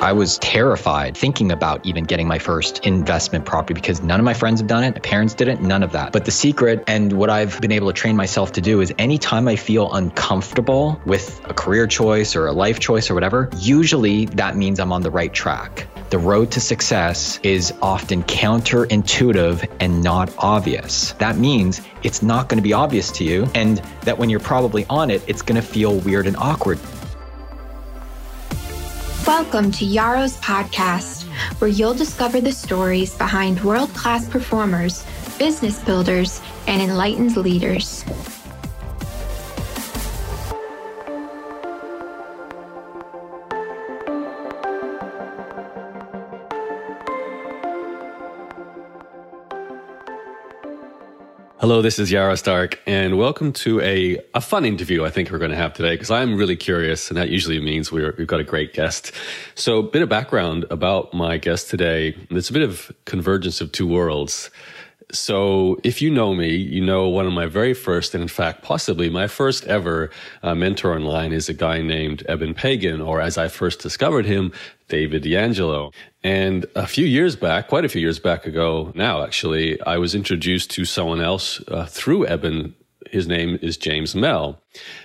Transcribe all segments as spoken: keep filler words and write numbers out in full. I was terrified thinking about even getting my first investment property because none of my friends have done it. My parents didn't, none of that. But the secret and what I've been able to train myself to do is anytime I feel uncomfortable with a career choice or a life choice or whatever, usually that means I'm on the right track. The road to success is often counterintuitive and not obvious. That means it's not going to be obvious to you, and that when you're probably on it, it's going to feel weird and awkward. Welcome to Yaro's podcast, where you'll discover the stories behind world-class performers, business builders, and enlightened leaders. Hello, this is Yaro Starak, and welcome to a, a fun interview I think we're going to have today, because I'm really curious, and that usually means we're, we've got a great guest. So a bit of background about my guest today. It's a bit of convergence of two worlds. So if you know me, you know one of my very first, and in fact, possibly my first ever uh, mentor online is a guy named Eben Pagan, or as I first discovered him, David DeAngelo. And a few years back, quite a few years back ago now, actually, I was introduced to someone else uh, through Eben. His name is James Mel.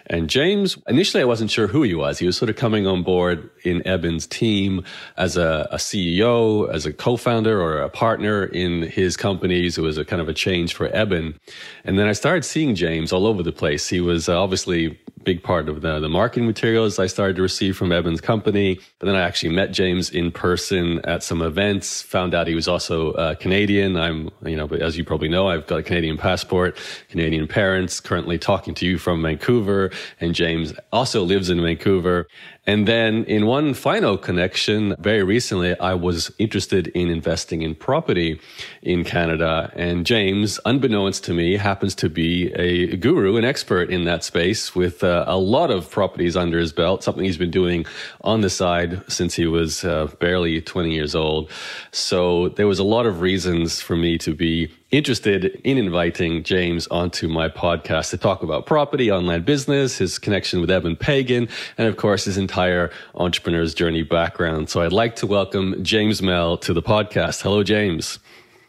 And James, initially I wasn't sure who he was. He was sort of coming on board in Eben's team as a, a C E O, as a co-founder or a partner in his companies. It was a kind of a change for Eben. And then I started seeing James all over the place. He was obviously a big part of the, the marketing materials I started to receive from Eben's company. But then I actually met James in person at some events, found out he was also uh, Canadian. I'm, you know, but as you probably know, I've got a Canadian passport, Canadian parents, currently talking to you from Vancouver. Vancouver, and James also lives in Vancouver. And then in one final connection, very recently, I was interested in investing in property in Canada. And James, unbeknownst to me, happens to be a guru, an expert in that space with uh, a lot of properties under his belt, something he's been doing on the side since he was uh, barely twenty years old. So there was a lot of reasons for me to be interested in inviting James onto my podcast to talk about property, online business, his connection with Eben Pagan, and of course, his entire entrepreneur's journey background. So I'd like to welcome James Mel to the podcast. Hello, James.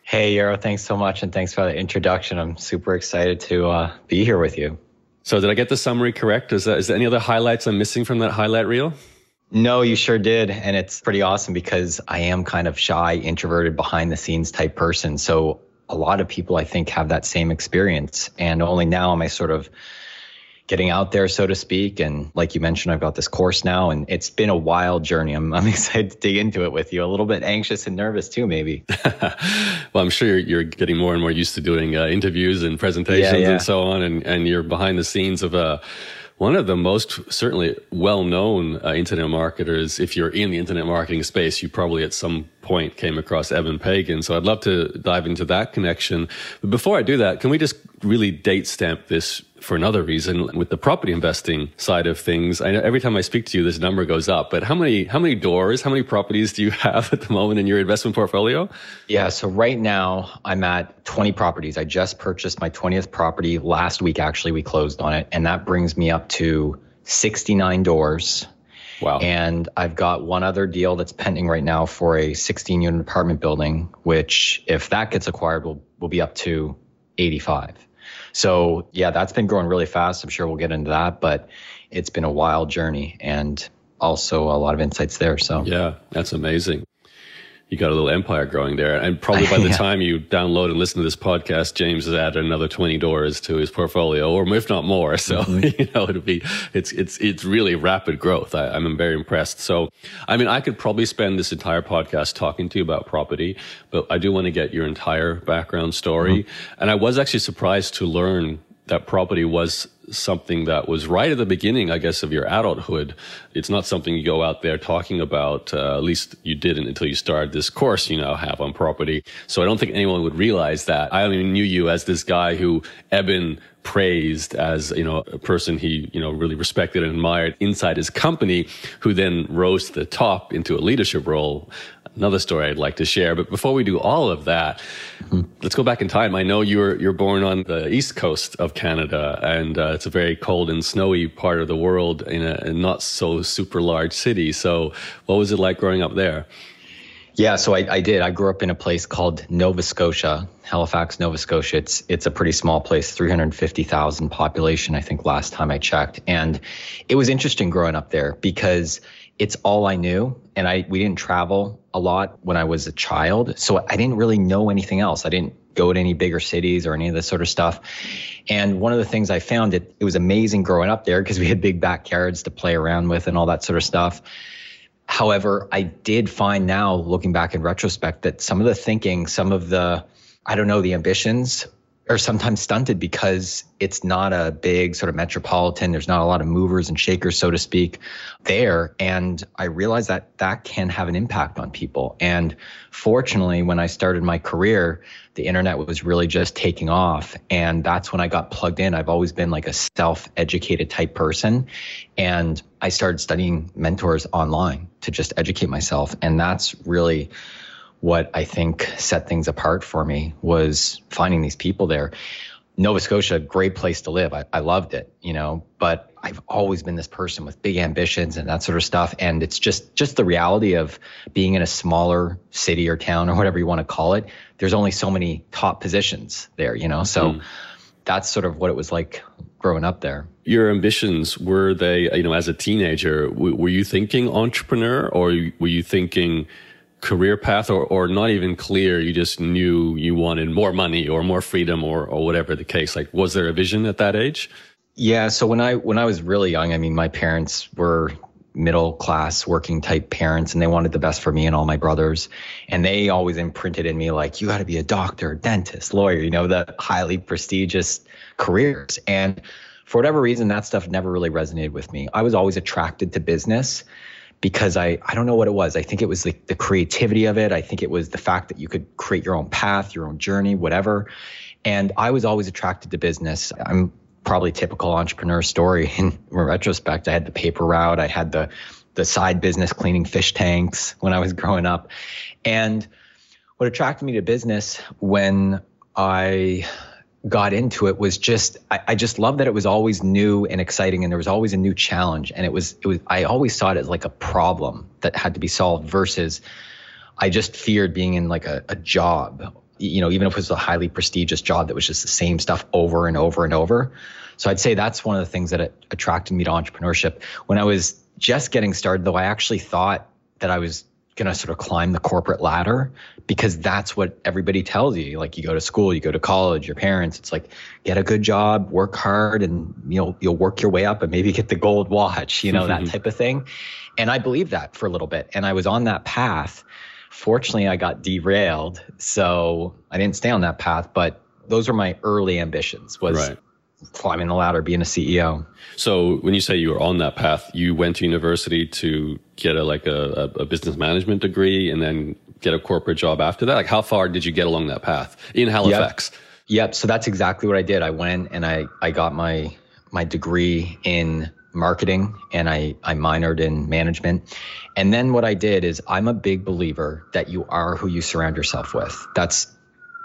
Hey, Yaro, thanks so much. And thanks for the introduction. I'm super excited to uh, be here with you. So did I get the summary correct? Is there, is there any other highlights I'm missing from that highlight reel? No, you sure did. And it's pretty awesome because I am kind of shy, introverted, behind the scenes type person. So a lot of people, I think, have that same experience. And only now am I sort of getting out there, so to speak. And like you mentioned, I've got this course now, and it's been a wild journey. I'm, I'm excited to dig into it with you. A little bit anxious and nervous too, maybe. Well, I'm sure you're, you're getting more and more used to doing uh, interviews and presentations yeah, yeah. and so on. And, and you're behind the scenes of a... one of the most certainly well-known uh, internet marketers. If you're in the internet marketing space, you probably at some point came across Eben Pagan. So I'd love to dive into that connection. But before I do that, can we just really date stamp this for another reason with the property investing side of things? I know every time I speak to you, this number goes up, but how many, how many doors, how many properties do you have at the moment in your investment portfolio? Yeah. So right now I'm at twenty properties. I just purchased my twentieth property last week. Actually, we closed on it, and that brings me up to sixty-nine doors. Wow. And I've got one other deal that's pending right now for a sixteen unit apartment building, which if that gets acquired, will, will be up to eighty-five. So yeah, that's been growing really fast. I'm sure we'll get into that, but it's been a wild journey and also a lot of insights there. So yeah, that's amazing. You got a little empire growing there. And probably by the yeah. time you download and listen to this podcast, James has added another twenty doors to his portfolio, or if not more. So, mm-hmm. you know, it'll be, it's, it's, it's really rapid growth. I, I'm very impressed. So, I mean, I could probably spend this entire podcast talking to you about property, but I do want to get your entire background story. Mm-hmm. And I was actually surprised to learn that property was something that was right at the beginning, I guess, of your adulthood. It's not something you go out there talking about, uh, at least you didn't until you started this course you now have on property. So I don't think anyone would realize that. I only knew you as this guy who Eben praised as, you know, a person he, you know, really respected and admired inside his company, who then rose to the top into a leadership role. another story I'd like to share. But before we do all of that, mm-hmm. let's go back in time. I know you were you're born on the east coast of Canada, and uh, it's a very cold and snowy part of the world in a, a not so super large city. So what was it like growing up there? Yeah, so I, I did. I grew up in a place called Nova Scotia, Halifax, Nova Scotia. It's it's a pretty small place, three hundred fifty thousand population, I think, last time I checked. And it was interesting growing up there because it's all I knew. And I we didn't travel a lot when I was a child, so I didn't really know anything else. I didn't go to any bigger cities or any of this sort of stuff. And one of the things I found, it, it was amazing growing up there because we had big backyards to play around with and all that sort of stuff. However, I did find now, looking back in retrospect, that some of the thinking, some of the, I don't know, the ambitions are sometimes stunted because it's not a big sort of metropolitan. There's not a lot of movers and shakers, so to speak, there. And I realized that that can have an impact on people. And fortunately, when I started my career, the internet was really just taking off. And that's when I got plugged in. I've always been like a self-educated type person. And I started studying mentors online to just educate myself. And that's really what I think set things apart for me, was finding these people there. Nova Scotia, great place to live. I, I loved it, you know, but I've always been this person with big ambitions and that sort of stuff. And it's just just the reality of being in a smaller city or town or whatever you want to call it. There's only so many top positions there, you know, so mm. that's sort of what it was like growing up there. Your ambitions, were they, you know, as a teenager, w- were you thinking entrepreneur, or were you thinking career path, or, or not even clear, you just knew you wanted more money or more freedom, or, or whatever the case? Like, was there a vision at that age? Yeah. So when I, when I was really young, I mean, my parents were middle class working type parents, and they wanted the best for me and all my brothers. And they always imprinted in me, like, you got to be a doctor, dentist, lawyer, you know, the highly prestigious careers. And for whatever reason, that stuff never really resonated with me. I was always attracted to business, because I, I don't know what it was. I think it was like the, the creativity of it. I think it was the fact that you could create your own path, your own journey, whatever. And I was always attracted to business. I'm probably typical entrepreneur story in retrospect. I had the paper route. I had the, the side business cleaning fish tanks when I was growing up. And what attracted me to business when I got into it was just, I, I just loved that it was always new and exciting, and there was always a new challenge. And it was, it was, I always saw it as like a problem that had to be solved, versus I just feared being in like a, a job, you know, even if it was a highly prestigious job that was just the same stuff over and over and over. So I'd say that's one of the things that it attracted me to entrepreneurship. When I was just getting started, though, I actually thought that I was going to sort of climb the corporate ladder, because that's what everybody tells you. Like, you go to school, you go to college, your parents, it's like, get a good job, work hard, and you know, you'll work your way up and maybe get the gold watch, you know, that type of thing. And I believed that for a little bit, and I was on that path. Fortunately, I got derailed, so I didn't stay on that path, but those were my early ambitions, was right. climbing the ladder, being a C E O. So when you say you were on that path, you went to university to get a, like a, a business management degree, and then get a corporate job after that? Like, how far did you get along that path in Halifax? Yep. Yep. So that's exactly what I did. I went and I, I got my, my degree in marketing, and I, I minored in management. And then what I did is, I'm a big believer that you are who you surround yourself with. That's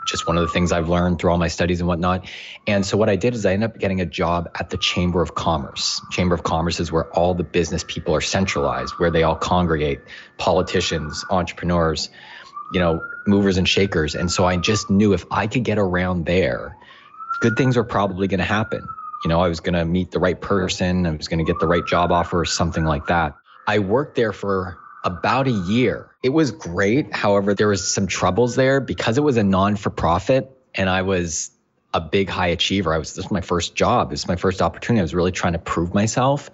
just one of the things I've learned through all my studies and whatnot. And so what I did is I ended up getting a job at the Chamber of Commerce. Chamber of Commerce is where all the business people are centralized, where they all congregate, politicians, entrepreneurs, you know, movers and shakers. And so I just knew if I could get around there, good things were probably going to happen. You know, I was going to meet the right person. I was going to get the right job offer or something like that. I worked there for about a year. It was great. However, there was some troubles there because it was a non-for-profit, and I was a big high achiever. I was, this was my first job. This was my first opportunity. I was really trying to prove myself.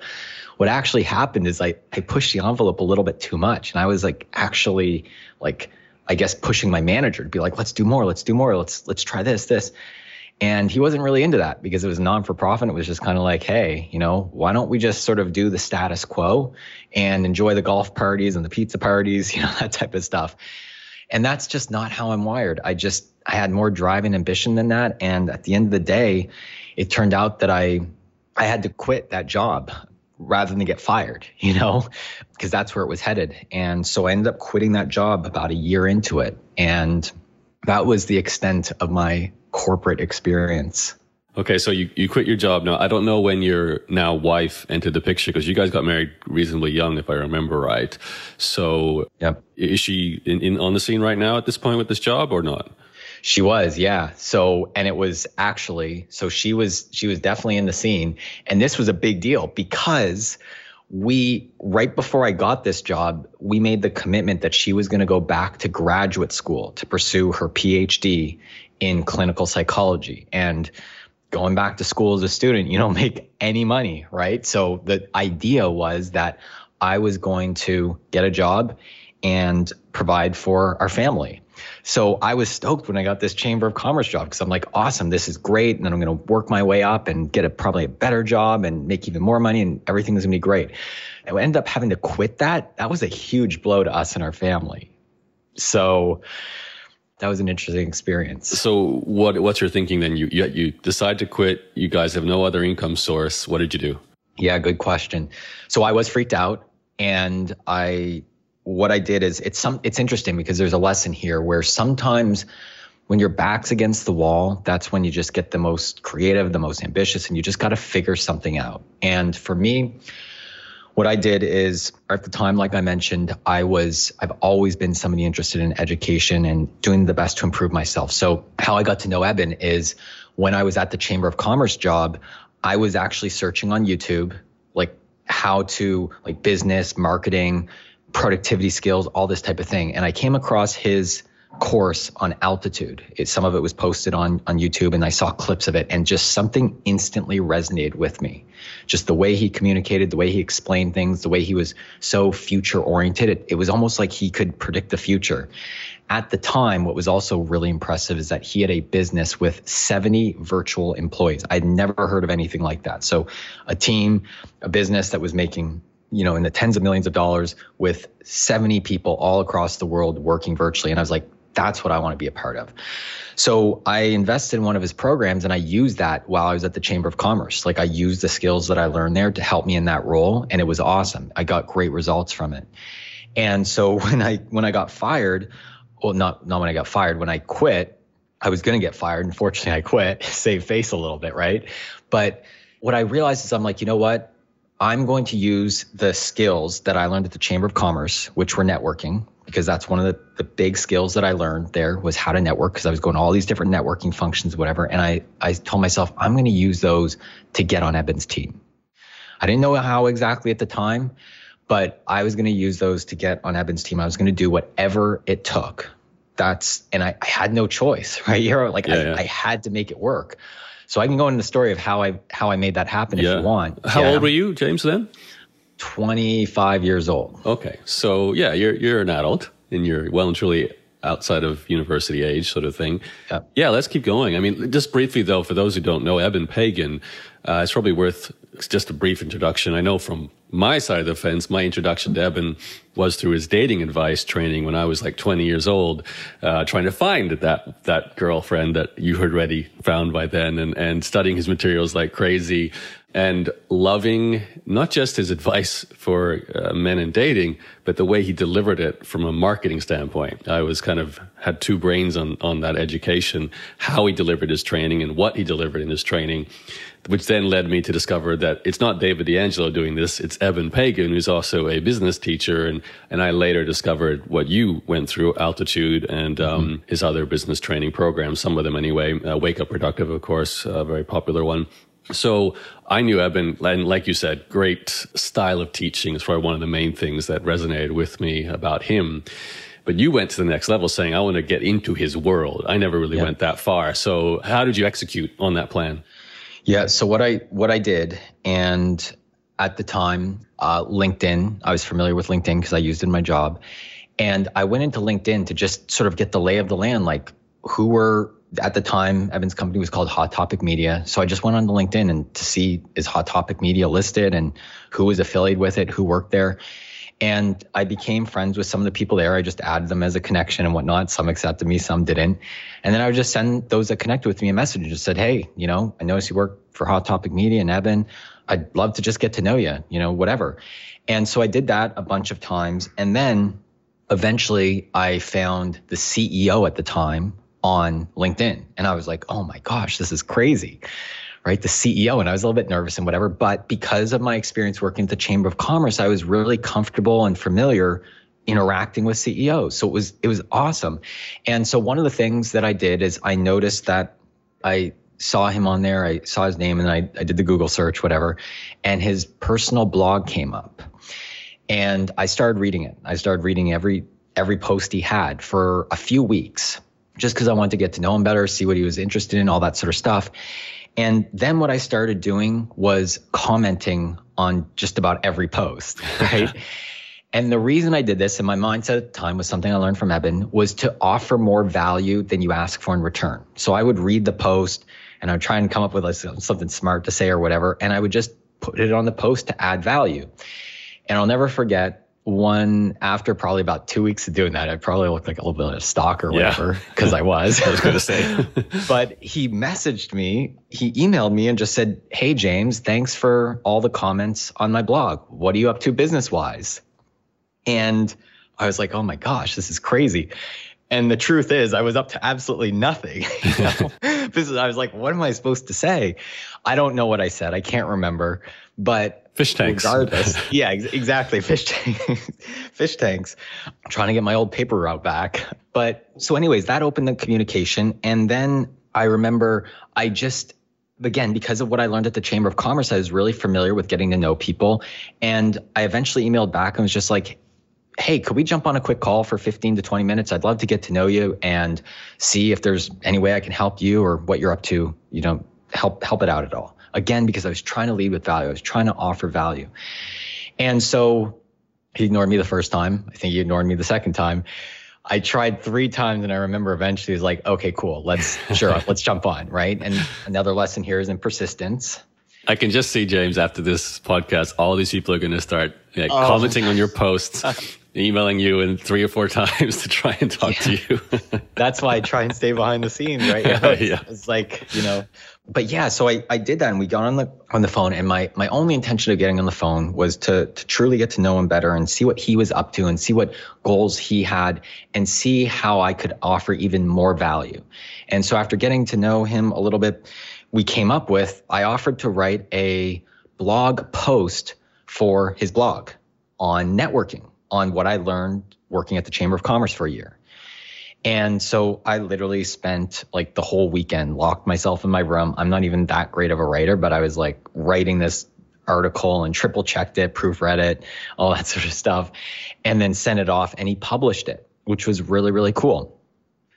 What actually happened is I, I pushed the envelope a little bit too much. And I was like, actually, like, I guess pushing my manager to be like, let's do more, let's do more. Let's, let's try this, this. And he wasn't really into that because it was non-for-profit. It was just kind of like, hey, you know, why don't we just sort of do the status quo and enjoy the golf parties and the pizza parties, you know, that type of stuff. And that's just not how I'm wired. I just, I had more drive and ambition than that. And at the end of the day, it turned out that I, I had to quit that job rather than get fired, you know, because that's where it was headed. And so I ended up quitting that job about a year into it. And that was the extent of my corporate experience. Okay, so you, you quit your job. Now, I don't know when your now wife entered the picture, because you guys got married reasonably young, if I remember right. So yep. Is she in, in on the scene right now at this point with this job or not? She was, yeah. So, and it was actually, so she was, she was definitely in the scene. And this was a big deal because we, right before I got this job, we made the commitment that she was going to go back to graduate school to pursue her P H D in clinical psychology. And going back to school as a student, you don't make any money, right? So the idea was that I was going to get a job and provide for our family. So I was stoked when I got this Chamber of Commerce job, because I'm like, awesome, this is great. And then I'm going to work my way up and get a probably a better job and make even more money, and everything is going to be great. And we ended up having to quit that. That was a huge blow to us and our family. So that was an interesting experience. So what what's your thinking then? You, you, you decide to quit. You guys have no other income source. What did you do? Yeah, good question. So I was freaked out, and I... What I did is it's some, it's interesting because there's a lesson here where sometimes when your back's against the wall, that's when you just get the most creative, the most ambitious, and you just got to figure something out. And for me, what I did is at the time, like I mentioned, I was, I've always been somebody interested in education and doing the best to improve myself. So how I got to know Eben is when I was at the Chamber of Commerce job, I was actually searching on YouTube, like how to like business, marketing, productivity skills, all this type of thing. And I came across his course on Altitude. It, some of it was posted on, on YouTube, and I saw clips of it, and just something instantly resonated with me. Just the way he communicated, the way he explained things, the way he was so future oriented. It, it was almost like he could predict the future. At the time, what was also really impressive is that he had a business with seventy virtual employees. I'd never heard of anything like that. So a team, a business that was making, you know, in the tens of millions of dollars with seventy people all across the world working virtually. And I was like, that's what I want to be a part of. So I invested in one of his programs, and I used that while I was at the Chamber of Commerce. Like I used the skills that I learned there to help me in that role. And it was awesome. I got great results from it. And so when I, when I got fired, well, not, not when I got fired, when I quit, I was going to get fired. Unfortunately, I quit, save face a little bit. Right. But what I realized is I'm like, you know what? I'm going to use the skills that I learned at the Chamber of Commerce, which were networking, because that's one of the, the big skills that I learned there was how to network, because I was going to all these different networking functions, whatever. And I, I told myself, I'm going to use those to get on Eben's team. I didn't know how exactly at the time, but I was going to use those to get on Eben's team. I was going to do whatever it took. That's, and I, I had no choice, right? You're like, yeah, I, yeah. I had to make it work. So I can go into the story of how I how I made that happen yeah. if you want. How yeah. old were you, James, then? twenty-five years old. Okay. So yeah, you're you're an adult, and you're well and truly outside of university age sort of thing. Yeah, yeah let's keep going. I mean, just briefly, though, for those who don't know, Eben Pagan, uh, it's probably worth just a brief introduction. I know from my side of the fence, my introduction to Eben was through his dating advice training when I was like twenty years old, uh, trying to find that that girlfriend that you had already found by then, and, and studying his materials like crazy and loving not just his advice for uh, men and dating, but the way he delivered it from a marketing standpoint. I was kind of had two brains on, on that education, how he delivered his training and what he delivered in his training, which then led me to discover that it's not David DeAngelo doing this, it's Eben Pagan, who's also a business teacher. And, and I later discovered what you went through, Altitude, and um, mm-hmm. his other business training programs, some of them anyway, uh, Wake Up Productive, of course, a very popular one. So I knew Eben, and like you said, great style of teaching is probably one of the main things that resonated with me about him. But you went to the next level saying, I want to get into his world. I never really yeah. went that far. So how did you execute on that plan? Yeah, so what I what I did, and at the time, uh, LinkedIn, I was familiar with LinkedIn because I used it in my job. And I went into LinkedIn to just sort of get the lay of the land, like who were... At the time, Eben's company was called Hot Topic Media. So I just went on to LinkedIn and to see is Hot Topic Media listed and who was affiliated with it, who worked there. And I became friends with some of the people there. I just added them as a connection and whatnot. Some accepted me, some didn't. And then I would just send those that connected with me a message and just said, hey, you know, I noticed you work for Hot Topic Media and Eben. I'd love to just get to know you, you know, whatever. And so I did that a bunch of times. And then eventually I found the C E O at the time on LinkedIn. And I was like, oh my gosh, this is crazy, right? The C E O. And I was a little bit nervous and whatever. But because of my experience working at the Chamber of Commerce, I was really comfortable and familiar interacting with C E Os. So it was, it was awesome. And so one of the things that I did is I noticed that I saw him on there. I saw his name and I, I did the Google search, whatever. And his personal blog came up. And I started reading it. I started reading every every post he had for a few weeks, just because I wanted to get to know him better, see what he was interested in, all that sort of stuff. And then what I started doing was commenting on just about every post, right? And the reason I did this, and my mindset at the time was something I learned from Eben, was to offer more value than you ask for in return. So I would read the post and I would try and come up with like something smart to say or whatever, and I would just put it on the post to add value. And I'll never forget, one after probably about two weeks of doing that, I probably looked like a little bit of a stalker or whatever, because yeah. I was. I was going to say. But he messaged me, he emailed me and just said, hey, James, thanks for all the comments on my blog. What are you up to business-wise? And I was like, oh my gosh, this is crazy. And the truth is, I was up to absolutely nothing. You know? This is, I was like, what am I supposed to say? I don't know what I said. I can't remember. But fish tanks. Regardless, yeah, ex- exactly. Fish tanks. Fish tanks. I'm trying to get my old paper route back. But so, anyways, that opened the communication. And then I remember I just, again, because of what I learned at the Chamber of Commerce, I was really familiar with getting to know people. And I eventually emailed back and was just like, hey, could we jump on a quick call for fifteen to twenty minutes? I'd love to get to know you and see if there's any way I can help you or what you're up to, you know, help help it out at all. Again, because I was trying to lead with value. I was trying to offer value. And so he ignored me the first time. I think he ignored me the second time. I tried three times, and I remember eventually he was like, okay, cool. Let's, sure, let's jump on, right? And another lesson here is in persistence. I can just see, James, after this podcast, all these people are going to start like, oh. commenting on your posts, emailing you in three or four times to try and talk yeah. to you. That's why I try and stay behind the scenes, right? Yeah, it's, yeah. it's like, you know, but yeah, so I, I did that and we got on the on the phone, and my my only intention of getting on the phone was to to truly get to know him better and see what he was up to and see what goals he had and see how I could offer even more value. And so after getting to know him a little bit, we came up with, I offered to write a blog post for his blog on networking, on what I learned working at the Chamber of Commerce for a year. And so I literally spent like the whole weekend, locked myself in my room. I'm not even that great of a writer, but I was like writing this article and triple checked it, proofread it, all that sort of stuff, and then sent it off, and he published it, which was really, really cool.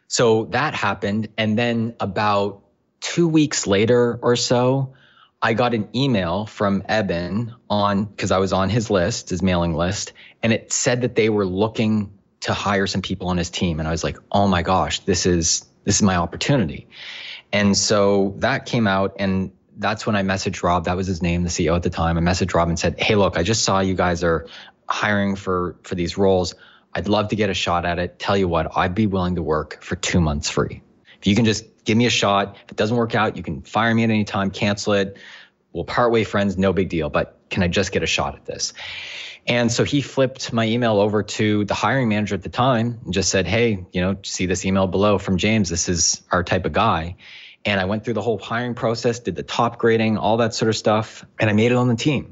So that happened. And then about two weeks later or so, I got an email from Eben on, because I was on his list, his mailing list, and it said that they were looking to hire some people on his team. And I was like, oh my gosh, this is this is my opportunity. And so that came out, and that's when I messaged Rob. That was his name, the C E O at the time. I messaged Rob and said, hey, look, I just saw you guys are hiring for, for these roles. I'd love to get a shot at it. Tell you what, I'd be willing to work for two months free. If you can just give me a shot. If it doesn't work out, you can fire me at any time, cancel it. We'll part way friends, no big deal. But can I just get a shot at this? And so he flipped my email over to the hiring manager at the time and just said, hey, you know, see this email below from James. This is our type of guy. And I went through the whole hiring process, did the top grading, all that sort of stuff. And I made it on the team.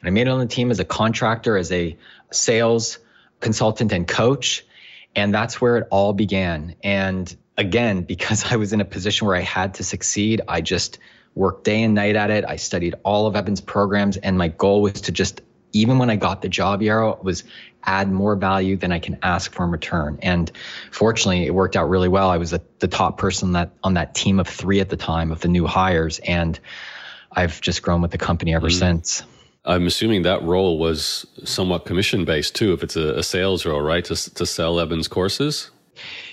And I made it on the team as a contractor, as a sales consultant and coach. And that's where it all began. And again, because I was in a position where I had to succeed, I just worked day and night at it. I studied all of Eben's programs, and my goal was to just, even when I got the job, Yaro, was add more value than I can ask for in return. And fortunately, it worked out really well. I was a, the top person that on that team of three at the time of the new hires, and I've just grown with the company ever mm-hmm. since. I'm assuming that role was somewhat commission-based too, if it's a, a sales role, right, to, to sell Eben's courses?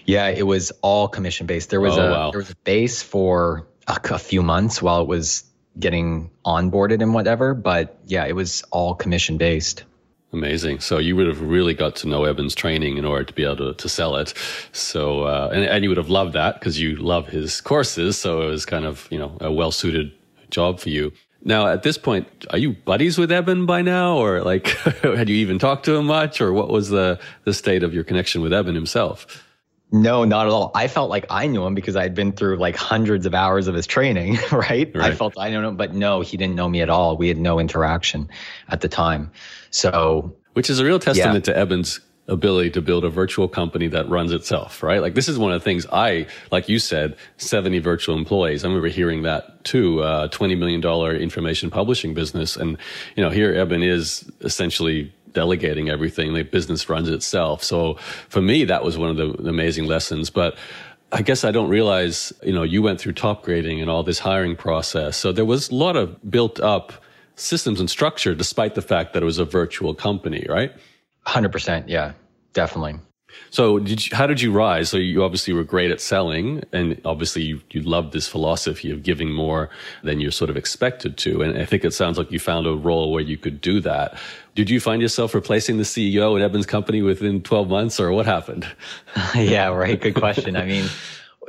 Yeah, it was all commission based. There was oh, a wow. there was a base for a, a few months while it was getting onboarded and whatever. But yeah, it was all commission based. Amazing. So you would have really got to know Eben's training in order to be able to, to sell it. So, uh, and, and you would have loved that because you love his courses. So it was kind of, you know, a well-suited job for you. Now, at this point, are you buddies with Eben by now? Or like, had you even talked to him much? Or what was the, the state of your connection with Eben himself? No, not at all. I felt like I knew him because I had been through like hundreds of hours of his training, right? right? I felt I knew him, but no, he didn't know me at all. We had no interaction at the time. So, which is a real testament yeah. to Eben's ability to build a virtual company that runs itself, right? Like this is one of the things I, like you said, seventy virtual employees. I remember hearing that too, uh, twenty million dollars information publishing business. And, you know, here Eben is essentially delegating everything. The business runs itself. So for me, that was one of the amazing lessons. But I guess I don't realize, you know, you went through top grading and all this hiring process. So there was a lot of built up systems and structure, despite the fact that it was a virtual company, right? one hundred percent. Yeah, definitely. So did you, how did you rise? So you obviously were great at selling, and obviously you, you loved this philosophy of giving more than you're sort of expected to. And I think it sounds like you found a role where you could do that. Did you find yourself replacing the C E O at Eben's company within twelve months, or what happened? Yeah, right. Good question. I mean,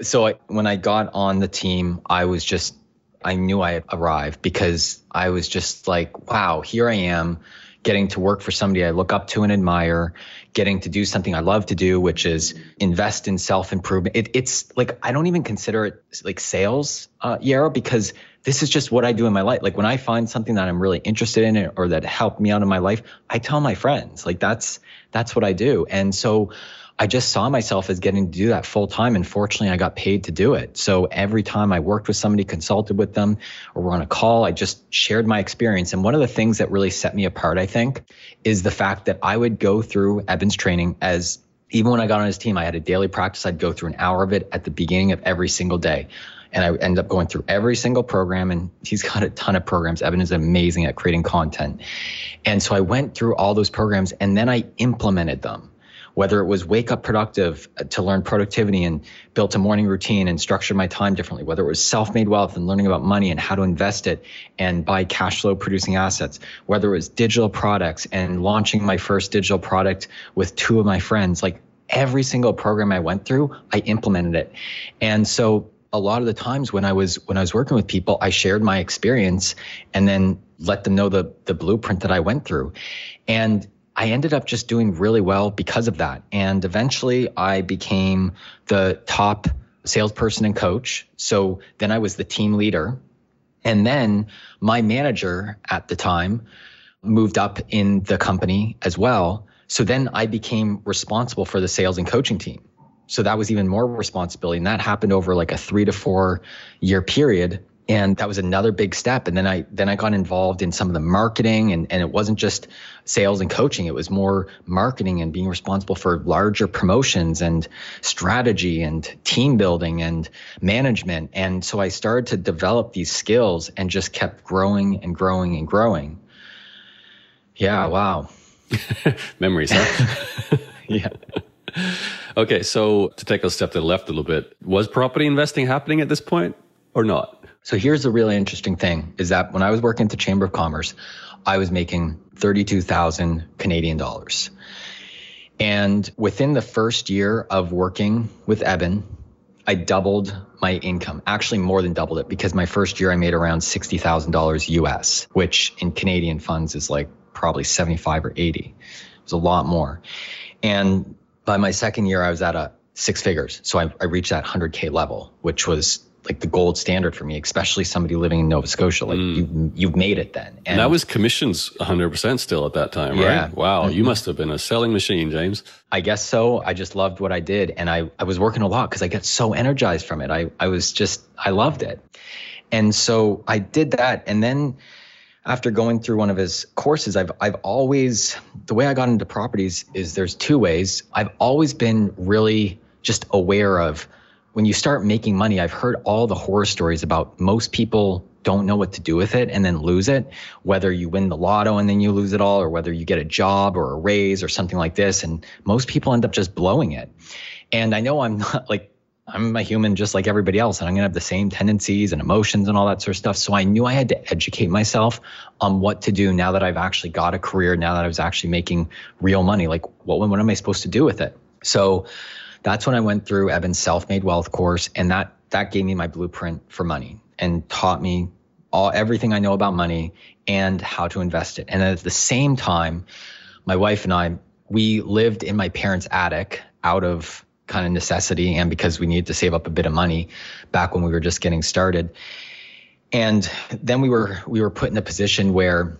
so I, when I got on the team, I was just, I knew I had arrived because I was just like, wow, here I am, getting to work for somebody I look up to and admire, getting to do something I love to do, which is invest in self-improvement. It, it's like, I don't even consider it like sales, uh, Yaro, because this is just what I do in my life. Like when I find something that I'm really interested in or that helped me out in my life, I tell my friends, like that's, that's what I do. And so I just saw myself as getting to do that full time. And fortunately, I got paid to do it. So every time I worked with somebody, consulted with them, or were on a call, I just shared my experience. And one of the things that really set me apart, I think, is the fact that I would go through Eben's training as, even when I got on his team, I had a daily practice. I'd go through an hour of it at the beginning of every single day. And I ended up going through every single program, and he's got a ton of programs. Eben is amazing at creating content. And so I went through all those programs, and then I implemented them. Whether it was Wake Up Productive to learn productivity and built a morning routine and structured my time differently, whether it was Self-Made Wealth and learning about money and how to invest it and buy cash flow producing assets, whether it was digital products and launching my first digital product with two of my friends, like every single program I went through, I implemented it. And so a lot of the times when I was when I was working with people, I shared my experience and then let them know the the blueprint that I went through. And I ended up just doing really well because of that. And eventually I became the top salesperson and coach. So then I was the team leader. And then my manager at the time moved up in the company as well. So then I became responsible for the sales and coaching team. So that was even more responsibility. And that happened over like a three to four year period. And that was another big step. And then I then I got involved in some of the marketing, and, and it wasn't just sales and coaching. It was more marketing and being responsible for larger promotions and strategy and team building and management. And so I started to develop these skills and just kept growing and growing and growing. Yeah, wow. Memories, huh? Yeah. Okay, so to take a step to the left a little bit, was property investing happening at this point or not? So here's the really interesting thing is that when I was working at the Chamber of Commerce, I was making thirty-two thousand Canadian dollars. And within the first year of working with Eben, I doubled my income, actually more than doubled it, because my first year I made around sixty thousand dollars U S, which in Canadian funds is like probably seventy-five or eighty. It was a lot more. And by my second year, I was at a six figures. So I, I reached that one hundred K level, which was like the gold standard for me, especially somebody living in Nova Scotia. Like mm. you, you've made it then. And, and that was commissions one hundred percent still at that time, yeah. right? Wow, you must have been a selling machine, James. I guess so. I just loved what I did. And I, I was working a lot because I got so energized from it. I, I was just, I loved it. And so I did that. And then after going through one of his courses, I've I've always, the way I got into properties is there's two ways. I've always been really just aware of when you start making money, I've heard all the horror stories about most people don't know what to do with it and then lose it, whether you win the lotto and then you lose it all, or whether you get a job or a raise or something like this. And most people end up just blowing it. And I know I'm not like I'm a human just like everybody else, and I'm going to have the same tendencies and emotions and all that sort of stuff. So I knew I had to educate myself on what to do now that I've actually got a career, now that I was actually making real money. Like, what, what am I supposed to do with it? So that's when I went through Eben's Self-Made Wealth course, and that that gave me my blueprint for money and taught me all everything I know about money and how to invest it. And at the same time, my wife and I, we lived in my parents' attic out of kind of necessity and because we needed to save up a bit of money back when we were just getting started. And then we were we were put in a position where,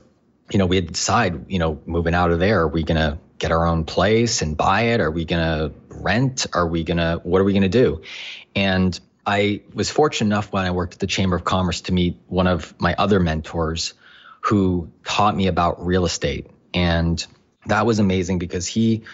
you know, we had to decide, you know, moving out of there, are we going to get our own place and buy it? Are we going to rent? Are we going to, what are we going to do? And I was fortunate enough when I worked at the Chamber of Commerce to meet one of my other mentors who taught me about real estate. And that was amazing because he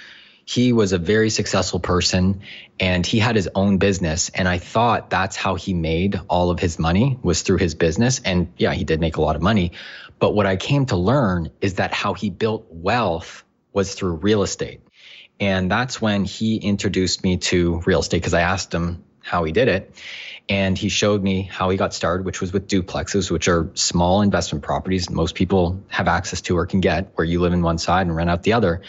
he was a very successful person and he had his own business. And I thought that's how he made all of his money, was through his business. And yeah, he did make a lot of money. But what I came to learn is that how he built wealth was through real estate. And that's when he introduced me to real estate, because I asked him how he did it. And he showed me how he got started, which was with duplexes, which are small investment properties most people have access to or can get, where you live in one side and rent out the other.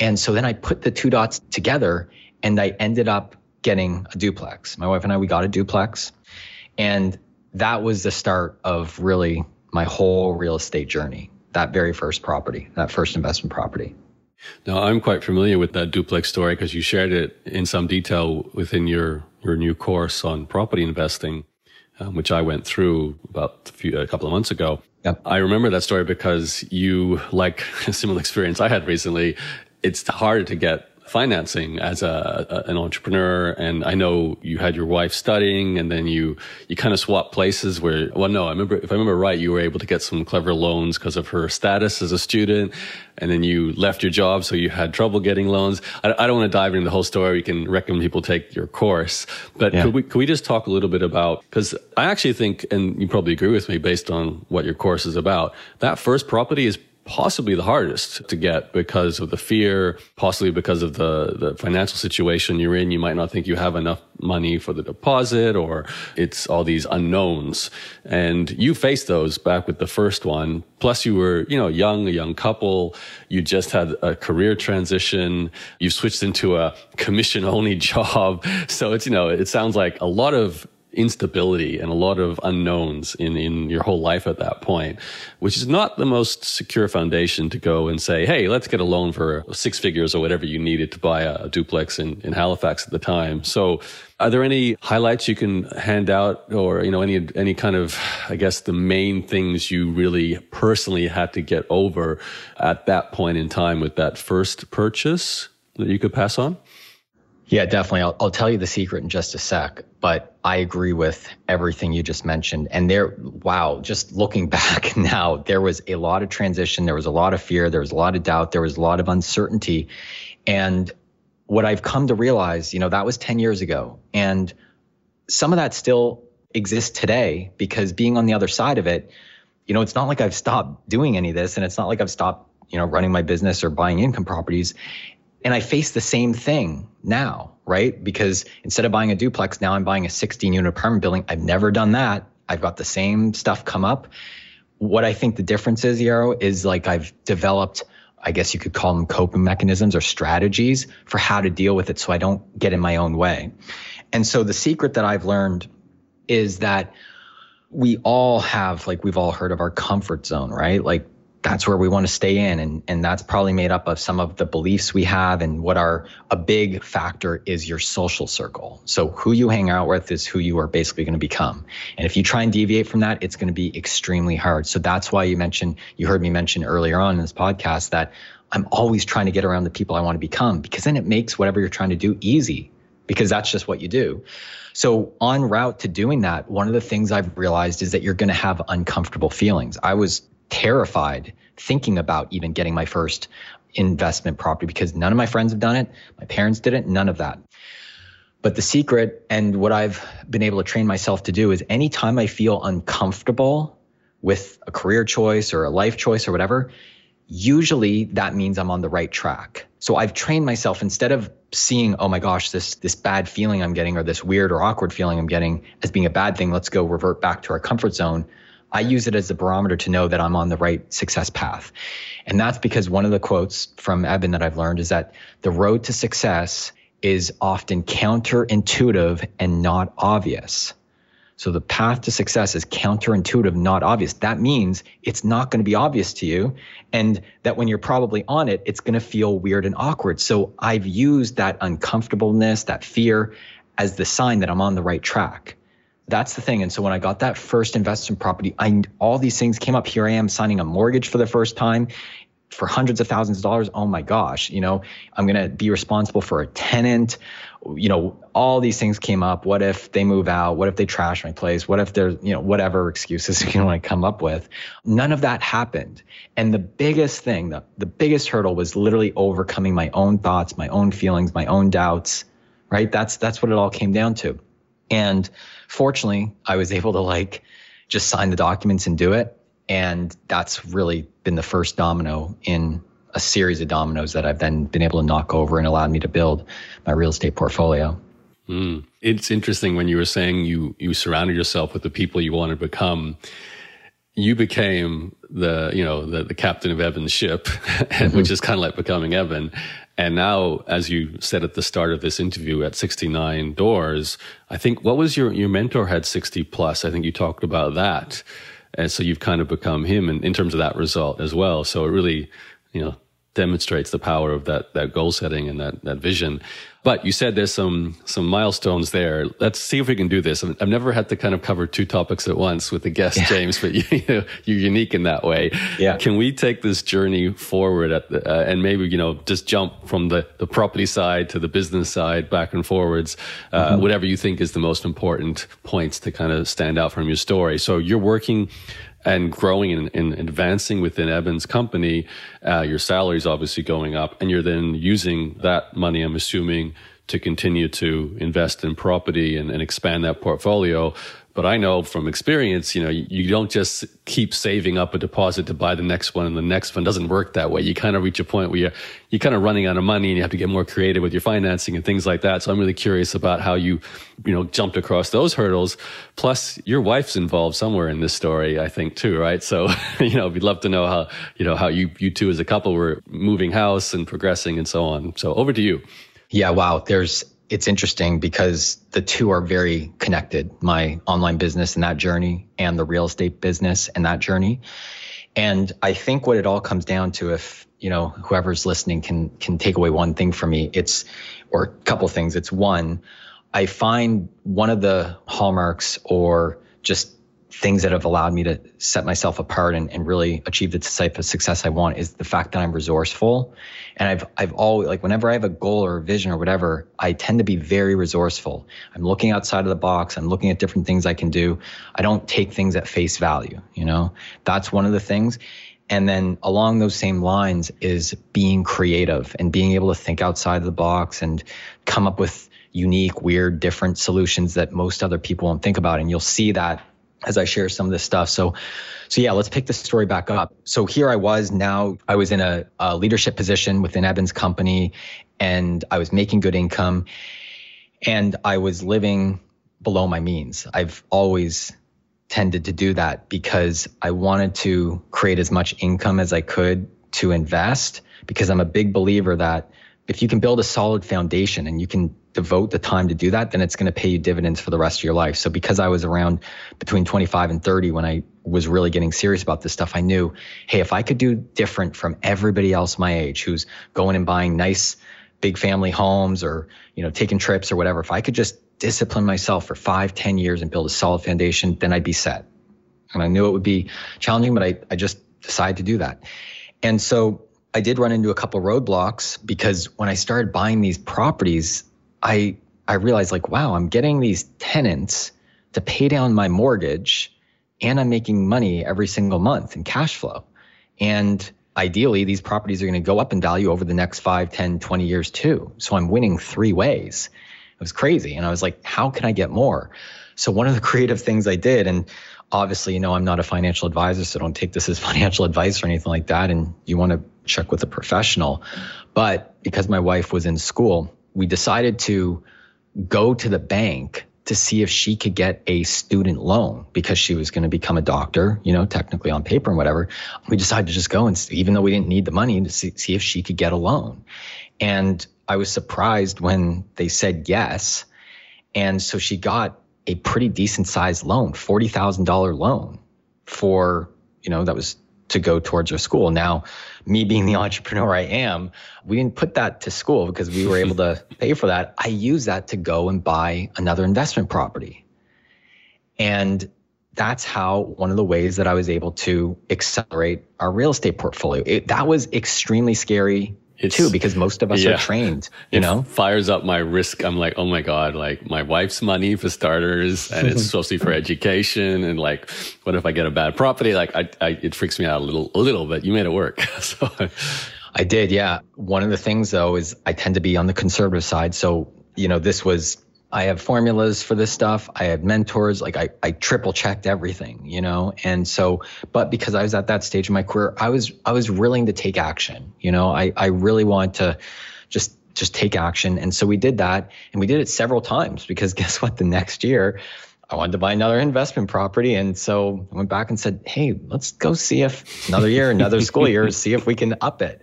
And so then I put the two dots together and I ended up getting a duplex. My wife and I, we got a duplex. And that was the start of really my whole real estate journey, that very first property, that first investment property. Now, I'm quite familiar with that duplex story because you shared it in some detail within your, your new course on property investing, um, which I went through about a, few, a couple of months ago. Yep. I remember that story because you, like a similar experience I had recently, it's harder to get financing as a, a an entrepreneur. And I know you had your wife studying, and then you you kind of swap places where, well, no, I remember, if I remember right, you were able to get some clever loans because of her status as a student. And then you left your job, so you had trouble getting loans. I, I don't want to dive into the whole story. We can recommend people take your course. But yeah. could we could we just talk a little bit about, because I actually think, and you probably agree with me based on what your course is about, that first property is possibly the hardest to get because of the fear, possibly because of the, the financial situation you're in. You might not think you have enough money for the deposit, or it's all these unknowns. And you faced those back with the first one. Plus you were, you know, young, a young couple. You just had a career transition. You switched into a commission only job. So it's, you know, it sounds like a lot of instability and a lot of unknowns in, in your whole life at that point, which is not the most secure foundation to go and say, hey, let's get a loan for six figures or whatever you needed to buy a, a duplex in, in Halifax at the time. So are there any highlights you can hand out, or, you know, any, any kind of, I guess, the main things you really personally had to get over at that point in time with that first purchase that you could pass on? Yeah, definitely. I'll, I'll tell you the secret in just a sec, but I agree with everything you just mentioned. And there, wow, just looking back now, there was a lot of transition. There was a lot of fear. There was a lot of doubt. There was a lot of uncertainty. And what I've come to realize, you know, that was ten years ago. And some of that still exists today, because being on the other side of it, you know, it's not like I've stopped doing any of this, and it's not like I've stopped, you know, running my business or buying income properties. And I face the same thing now, right? Because instead of buying a duplex, now I'm buying a sixteen unit apartment building. I've never done that. I've got the same stuff come up. What I think the difference is, Yaro, is like I've developed, I guess you could call them coping mechanisms or strategies for how to deal with it so I don't get in my own way. And so the secret that I've learned is that we all have, like we've all heard of our comfort zone, right? Like, that's where we want to stay in. And, and that's probably made up of some of the beliefs we have, and what are a big factor is your social circle. So who you hang out with is who you are basically going to become. And if you try and deviate from that, it's going to be extremely hard. So that's why you mentioned, you heard me mention earlier on in this podcast that I'm always trying to get around the people I want to become, because then it makes whatever you're trying to do easy, because that's just what you do. So en route to doing that, one of the things I've realized is that you're going to have uncomfortable feelings. I was terrified thinking about even getting my first investment property, because none of my friends have done it. My parents didn't, none of that. But the secret, and what I've been able to train myself to do, is anytime I feel uncomfortable with a career choice or a life choice or whatever, usually that means I'm on the right track. So I've trained myself, instead of seeing, oh my gosh, this this bad feeling I'm getting, or this weird or awkward feeling I'm getting as being a bad thing, let's go revert back to our comfort zone. I use it as the barometer to know that I'm on the right success path. And that's because one of the quotes from Eben that I've learned is that the road to success is often counterintuitive and not obvious. So the path to success is counterintuitive, not obvious. That means it's not going to be obvious to you, and that when you're probably on it, it's going to feel weird and awkward. So I've used that uncomfortableness, that fear, as the sign that I'm on the right track. That's the thing. And so when I got that first investment property, I, all these things came up. Here I am signing a mortgage for the first time for hundreds of thousands of dollars. Oh my gosh, you know, I'm going to be responsible for a tenant. You know, all these things came up. What if they move out? What if they trash my place? What if there's, you know, whatever excuses you want to come up with? None of that happened. And the biggest thing, the, the biggest hurdle was literally overcoming my own thoughts, my own feelings, my own doubts, right? That's, that's what it all came down to. And fortunately, I was able to like just sign the documents and do it. And that's really been the first domino in a series of dominoes that I've then been able to knock over and allowed me to build my real estate portfolio. Mm. It's interesting when you were saying you you surrounded yourself with the people you want to become. You became the, you know, the, the captain of Eben's ship, mm-hmm. which is kind of like becoming Eben. And now, as you said at the start of this interview, at sixty-nine doors, I think, what was your, your mentor had sixty plus. I think you talked about that. And so you've kind of become him in, in terms of that result as well. So it really, you know, demonstrates the power of that, that goal setting and that, that vision. But you said there's some, some milestones there. Let's see if we can do this. I've never had to kind of cover two topics at once with a guest, yeah. James, but you, you know, you're unique in that way. Yeah. Can we take this journey forward at the, uh, and maybe, you know, just jump from the, the property side to the business side, back and forwards, uh, mm-hmm. whatever you think is the most important points to kind of stand out from your story. So you're working and growing and, and advancing within Eben's company, uh, your salary is obviously going up, and you're then using that money, I'm assuming, to continue to invest in property and, and expand that portfolio. But I know from experience, you know, you don't just keep saving up a deposit to buy the next one and the next one. It doesn't work that way. You kind of reach a point where you're, you're kind of running out of money and you have to get more creative with your financing and things like that. So I'm really curious about how you, you know, jumped across those hurdles. Plus, your wife's involved somewhere in this story, I think, too, right? So, you know, we'd love to know how, you know, how you, you two as a couple were moving house and progressing and so on. So over to you. Yeah, wow. There's It's interesting because the two are very connected, my online business and that journey, and the real estate business and that journey. And I think what it all comes down to, if, you know, whoever's listening can can take away one thing from me, it's, or a couple things. It's one, I find one of the hallmarks or just things that have allowed me to set myself apart and, and really achieve the type of success I want is the fact that I'm resourceful. And I've, I've always, like, whenever I have a goal or a vision or whatever, I tend to be very resourceful. I'm looking outside of the box. I'm looking at different things I can do. I don't take things at face value. You know, that's one of the things. And then along those same lines is being creative and being able to think outside of the box and come up with unique, weird, different solutions that most other people won't think about. And you'll see that as I share some of this stuff. So, so yeah, let's pick the story back up. So here I was now, I was in a, a leadership position within Eben's company, and I was making good income, and I was living below my means. I've always tended to do that because I wanted to create as much income as I could to invest, because I'm a big believer that if you can build a solid foundation and you can devote the time to do that, then it's going to pay you dividends for the rest of your life. So because I was around between twenty-five and thirty when I was really getting serious about this stuff, I knew, hey, if I could do different from everybody else my age who's going and buying nice big family homes or, you know, taking trips or whatever, if I could just discipline myself for five, ten years and build a solid foundation, then I'd be set. And I knew it would be challenging, but I, I just decided to do that. And so I did run into a couple roadblocks, because when I started buying these properties, I I realized, like, wow, I'm getting these tenants to pay down my mortgage, and I'm making money every single month in cash flow. And ideally, these properties are going to go up in value over the next five, ten, twenty years too. So I'm winning three ways. It was crazy. And I was like, how can I get more? So one of the creative things I did, and obviously, you know, I'm not a financial advisor, so don't take this as financial advice or anything like that. And you want to check with a professional. But because my wife was in school, we decided to go to the bank to see if she could get a student loan because she was going to become a doctor, you know, technically on paper and whatever. We decided to just go and see, even though we didn't need the money, to see, see if she could get a loan. And I was surprised when they said yes. And so she got a pretty decent sized loan, forty thousand dollars loan for, you know, that was to go towards her school. Now, me being the entrepreneur I am, we didn't put that to school because we were able to pay for that. I used that to go and buy another investment property. And that's how, one of the ways that I was able to accelerate our real estate portfolio. It, that was extremely scary It's, too, because most of us yeah. are trained, you it know? Fires up my risk. I'm like, oh my God, like my wife's money for starters, and it's mostly for education. And like, what if I get a bad property? Like I, I, it freaks me out a little, a little bit. You made it work. so I did. Yeah. One of the things though, is I tend to be on the conservative side. So, you know, this was, I have formulas for this stuff. I had mentors, like I, I triple checked everything, you know? And so, but because I was at that stage of my career, I was, I was willing to take action. You know, I, I really want to just, just take action. And so we did that, and we did it several times, because guess what? The next year I wanted to buy another investment property. And so I went back and said, hey, let's go see if another year, another school year, see if we can up it.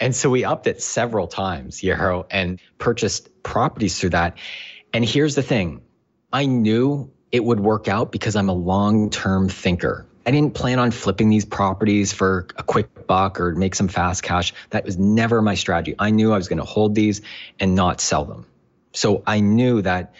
And so we upped it several times, Yaro, and purchased properties through that. And here's the thing, I knew it would work out because I'm a long-term thinker. I didn't plan on flipping these properties for a quick buck or make some fast cash. That was never my strategy. I knew I was going to hold these and not sell them. So I knew that.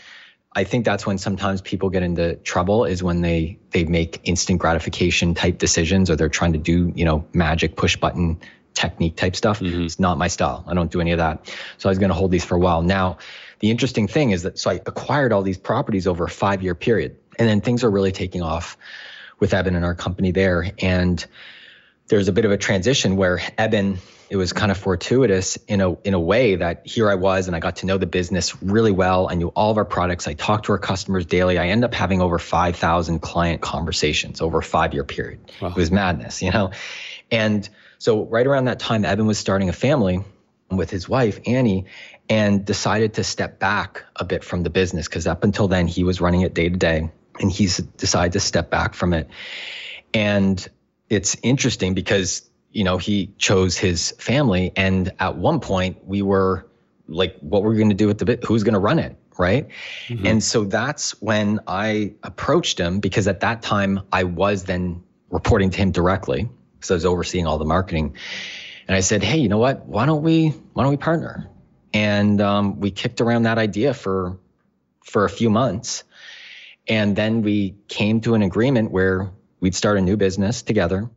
I think that's when sometimes people get into trouble, is when they, they make instant gratification type decisions, or they're trying to do, you know, magic push button technique type stuff. Mm-hmm. It's not my style. I don't do any of that. So I was going to hold these for a while. Now, the interesting thing is that, so I acquired all these properties over a five-year period, and then things are really taking off with Eben and our company there. And there's a bit of a transition where Eben, it was kind of fortuitous in a in a way that here I was, and I got to know the business really well. I knew all of our products. I talked to our customers daily. I ended up having over five thousand client conversations over a five-year period. Wow. It was madness, you know? And so right around that time, Eben was starting a family with his wife, Annie, and decided to step back a bit from the business, because up until then he was running it day to day, and he's decided to step back from it. And it's interesting because, you know, he chose his family, and at one point we were like, what were we going to do with the bit? Who's going to run it? Right. Mm-hmm. And so that's when I approached him, because at that time I was then reporting to him directly. So I was overseeing all the marketing. And I said, hey, you know what? Why don't we, why don't we partner? And um, we kicked around that idea for, for a few months. And then we came to an agreement where we'd start a new business together,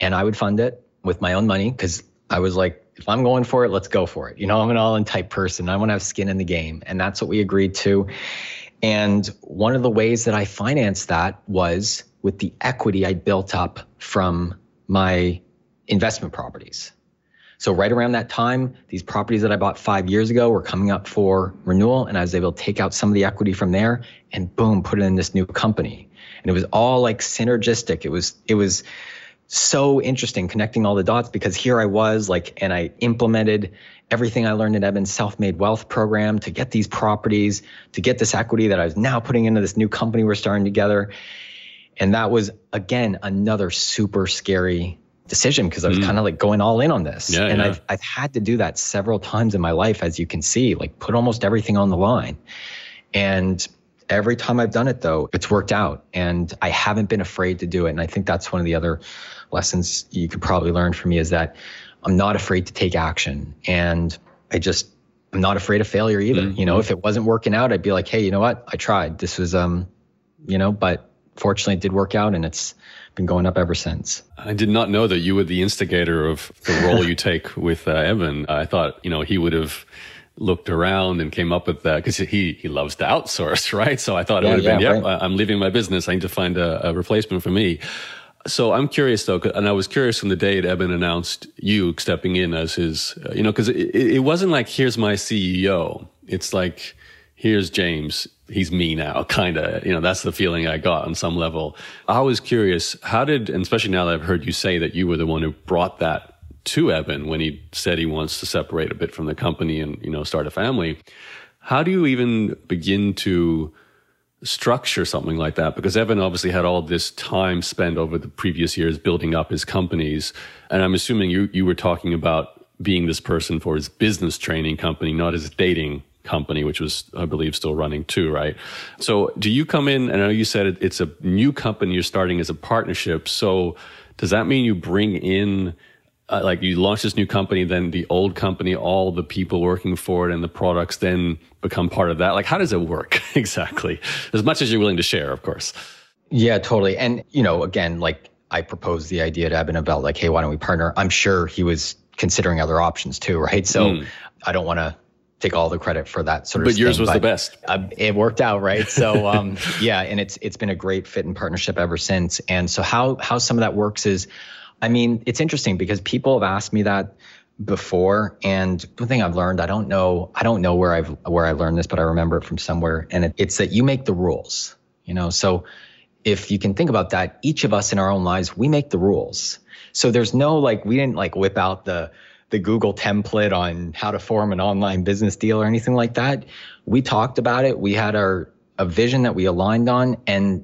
and I would fund it with my own money. Cause I was like, if I'm going for it, let's go for it. You know, I'm an all in type person. I want to have skin in the game. And that's what we agreed to. And one of the ways that I financed that was with the equity I built up from my investment properties. So right around that time, these properties that I bought five years ago were coming up for renewal, and I was able to take out some of the equity from there and boom, put it in this new company. And it was all like synergistic. It was, it was so interesting connecting all the dots, because here I was like, and I implemented everything I learned in Eben's Self-Made Wealth program to get these properties, to get this equity that I was now putting into this new company we're starting together. And that was, again, another super scary decision, because I was mm. kind of like going all in on this. Yeah, and yeah. I've I've had to do that several times in my life, as you can see, like put almost everything on the line. And every time I've done it though, it's worked out, and I haven't been afraid to do it. And I think that's one of the other lessons you could probably learn from me, is that I'm not afraid to take action. And I just, I'm not afraid of failure either. Mm-hmm. You know, if it wasn't working out, I'd be like, hey, you know what? I tried. This was, um, you know, but fortunately it did work out, and it's been going up ever since. I did not know that you were the instigator of the role you take with uh, Eben. I thought, you know, he would have looked around and came up with that, because he, he loves to outsource, right? So I thought yeah, it would have yeah, been, yeah, right. I'm leaving my business. I need to find a, a replacement for me. So I'm curious though, and I was curious from the day that Eben announced you stepping in as his, uh, you know, because it, it wasn't like, here's my C E O. It's like, here's James. he's me now, kind of, you know, that's the feeling I got on some level. I was curious, how did, and especially now that I've heard you say that you were the one who brought that to Eben when he said he wants to separate a bit from the company and, you know, start a family, how do you even begin to structure something like that? Because Eben obviously had all this time spent over the previous years building up his companies. And I'm assuming you, you were talking about being this person for his business training company, not his dating company, which was, I believe, still running too, right? So do you come in, and I know you said it, it's a new company you're starting as a partnership. So does that mean you bring in, Uh, like you launch this new company, then the old company, all the people working for it and the products then become part of that? Like, how does it work exactly? As much as you're willing to share, of course. Yeah, totally. And, you know, again, like I proposed the idea to Eben about like, hey, why don't we partner? I'm sure he was considering other options too, right? So mm. I don't want to take all the credit for that sort of but thing. But yours was but, the best. Uh, it worked out, right? So um, yeah, and it's it's been a great fit and partnership ever since. And so how how some of that works is, I mean, it's interesting because people have asked me that before, and one thing I've learned, I don't know, I don't know where I've where I learned this, but I remember it from somewhere, and it, it's that you make the rules, you know. So if you can think about that, each of us in our own lives, we make the rules. So there's no like, we didn't like whip out the the Google template on how to form an online business deal or anything like that. We talked about it. We had our a vision that we aligned on, and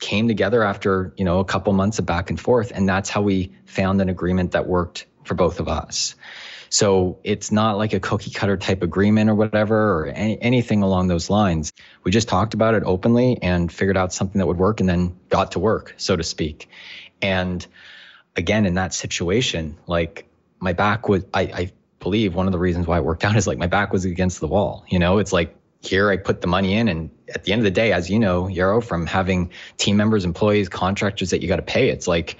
came together after, you know, a couple months of back and forth. And that's how we found an agreement that worked for both of us. So it's not like a cookie cutter type agreement or whatever, or any, anything along those lines. We just talked about it openly and figured out something that would work and then got to work, so to speak. And again, in that situation, like my back was, I, I believe one of the reasons why it worked out is like my back was against the wall. You know, it's like, here I put the money in, and at the end of the day, as you know, Yaro, from having team members, employees, contractors that you got to pay, it's like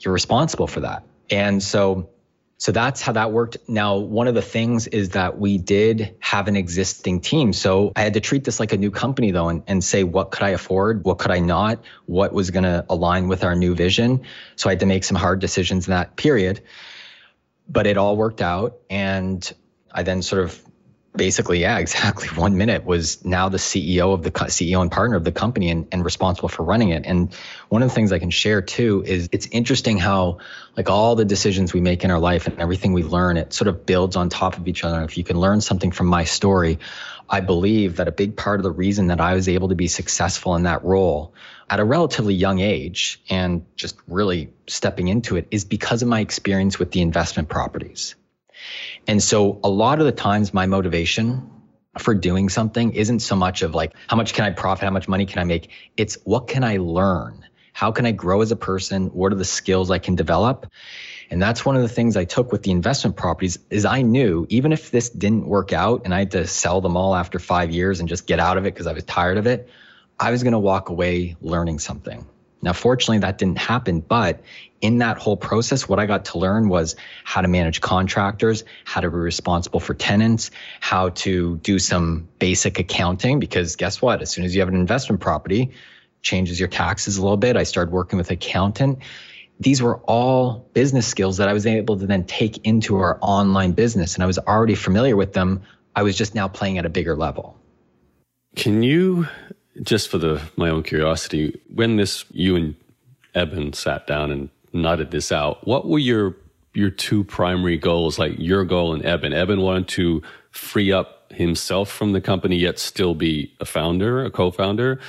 you're responsible for that. And so, so that's how that worked. Now, one of the things is that we did have an existing team. So I had to treat this like a new company though, and, and say, what could I afford? What could I not? What was going to align with our new vision? So I had to make some hard decisions in that period, but it all worked out. And I then sort of basically, yeah, exactly. One minute was now the C E O of the co- C E O and partner of the company and, and responsible for running it. And one of the things I can share too is it's interesting how like all the decisions we make in our life and everything we learn, it sort of builds on top of each other. And if you can learn something from my story, I believe that a big part of the reason that I was able to be successful in that role at a relatively young age and just really stepping into it is because of my experience with the investment properties. And so a lot of the times my motivation for doing something isn't so much of like, how much can I profit? How much money can I make? It's what can I learn? How can I grow as a person? What are the skills I can develop? And that's one of the things I took with the investment properties is I knew even if this didn't work out and I had to sell them all after five years and just get out of it because I was tired of it, I was going to walk away learning something. Now, fortunately, that didn't happen. But in that whole process, what I got to learn was how to manage contractors, how to be responsible for tenants, how to do some basic accounting, because guess what? As soon as you have an investment property, changes your taxes a little bit. I started working with an accountant. These were all business skills that I was able to then take into our online business. And I was already familiar with them. I was just now playing at a bigger level. Can you... Just for the my own curiosity, when this you and Eben sat down and nutted this out, what were your your two primary goals, like your goal and Eben? Eben wanted to free up himself from the company yet still be a founder, a co-founder,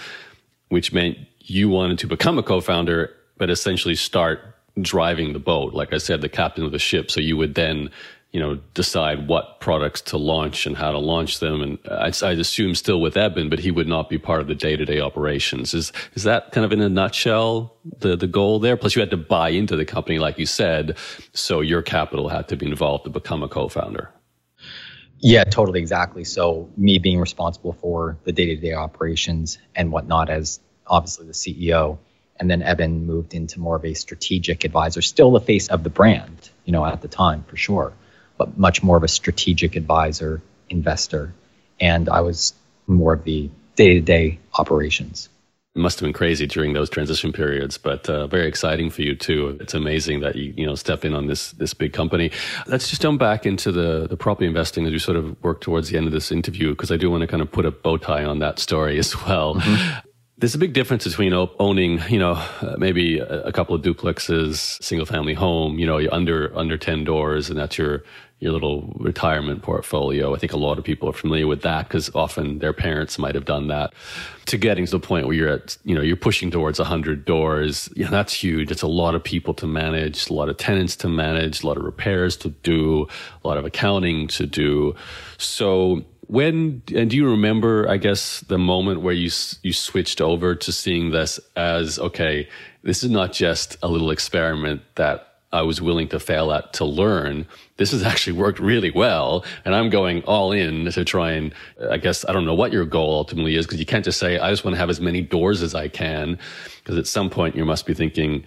which meant you wanted to become a co-founder, but essentially start driving the boat. Like I said, the captain of the ship. So you would then, you know, decide what products to launch and how to launch them. And I'd, I'd assume still with Eben, but he would not be part of the day-to-day operations. Is is that kind of in a nutshell, the, the goal there? Plus you had to buy into the company, like you said, so your capital had to be involved to become a co-founder. Yeah, totally, exactly. So me being responsible for the day-to-day operations and whatnot as obviously the C E O. And then Eben moved into more of a strategic advisor, still the face of the brand, you know, at the time for sure. But much more of a strategic advisor, investor. And I was more of the day-to-day operations. It must have been crazy during those transition periods, but uh, very exciting for you too. It's amazing that you you know step in on this this big company. Let's just jump back into the the property investing as we sort of work towards the end of this interview, because I do want to kind of put a bow tie on that story as well. Mm-hmm. There's a big difference between owning, you know, uh, maybe a, a couple of duplexes, single family home, you know, you're under under ten doors, and that's your your little retirement portfolio. I think a lot of people are familiar with that because often their parents might have done that. To getting to the point where you're at, you know, you're pushing towards one hundred doors, you know, that's huge. It's a lot of people to manage, a lot of tenants to manage, a lot of repairs to do, a lot of accounting to do. So when, and do you remember, I guess, the moment where you you switched over to seeing this as, okay, this is not just a little experiment that I was willing to fail at to learn. This has actually worked really well, and I'm going all in to try and, I guess, I don't know what your goal ultimately is, because you can't just say, I just want to have as many doors as I can, because at some point you must be thinking,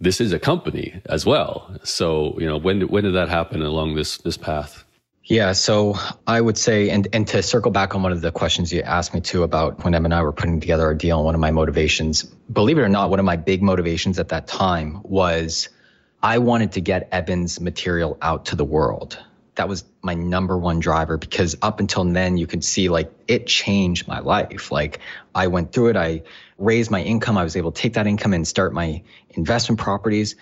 this is a company as well. So, you know, when, when did that happen along this, this path? Yeah, so I would say, and, and to circle back on one of the questions you asked me too about when Em and I were putting together our deal, and one of my motivations, believe it or not, one of my big motivations at that time was I wanted to get Eben's material out to the world. That was my number one driver, because up until then you could see like it changed my life. Like I went through it, I raised my income, I was able to take that income and start my investment properties.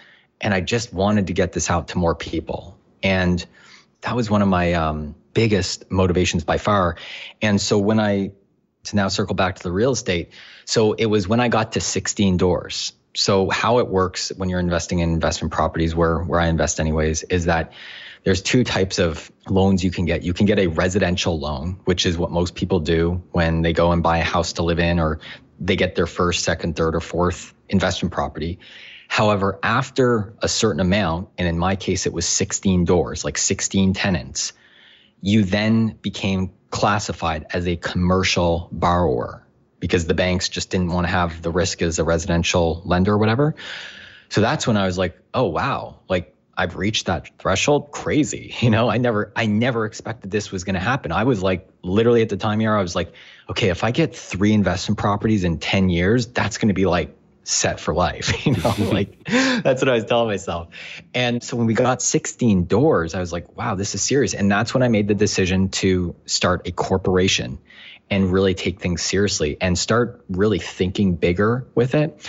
And I just wanted to get this out to more people. And that was one of my um, biggest motivations by far. And so when I, to now circle back to the real estate, so it was when I got to sixteen doors. So how it works when you're investing in investment properties, where, where I invest anyways, is that there's two types of loans you can get. You can get a residential loan, which is what most people do when they go and buy a house to live in, or they get their first, second, third, or fourth investment property. However, after a certain amount, and in my case, it was sixteen doors, like sixteen tenants, you then became classified as a commercial borrower because the banks just didn't want to have the risk as a residential lender or whatever. So that's when I was like, oh, wow, like I've reached that threshold. Crazy. You know, I never I never expected this was going to happen. I was like, literally at the time here, I was like, okay, if I get three investment properties in ten years, that's going to be like set for life, you know, like that's what I was telling myself. And so when we got sixteen doors, I was like, wow, this is serious. And that's when I made the decision to start a corporation and really take things seriously and start really thinking bigger with it.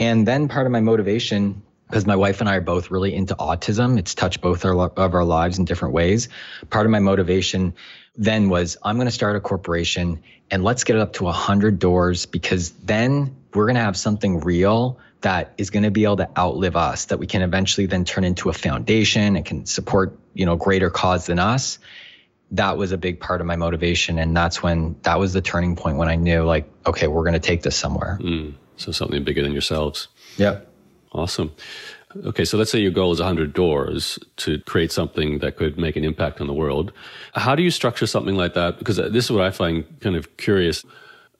And then part of my motivation, because my wife and I are both really into autism, it's touched both our, of our lives in different ways. Part of my motivation then was, I'm going to start a corporation and let's get it up to one hundred doors, because then we're going to have something real that is going to be able to outlive us, that we can eventually then turn into a foundation and can support, you know, greater cause than us. That was a big part of my motivation. And that's when, that was the turning point when I knew like, okay, we're going to take this somewhere. Mm, so something bigger than yourselves. Yeah. Awesome. Okay. So let's say your goal is one hundred doors to create something that could make an impact on the world. How do you structure something like that? Because this is what I find kind of curious.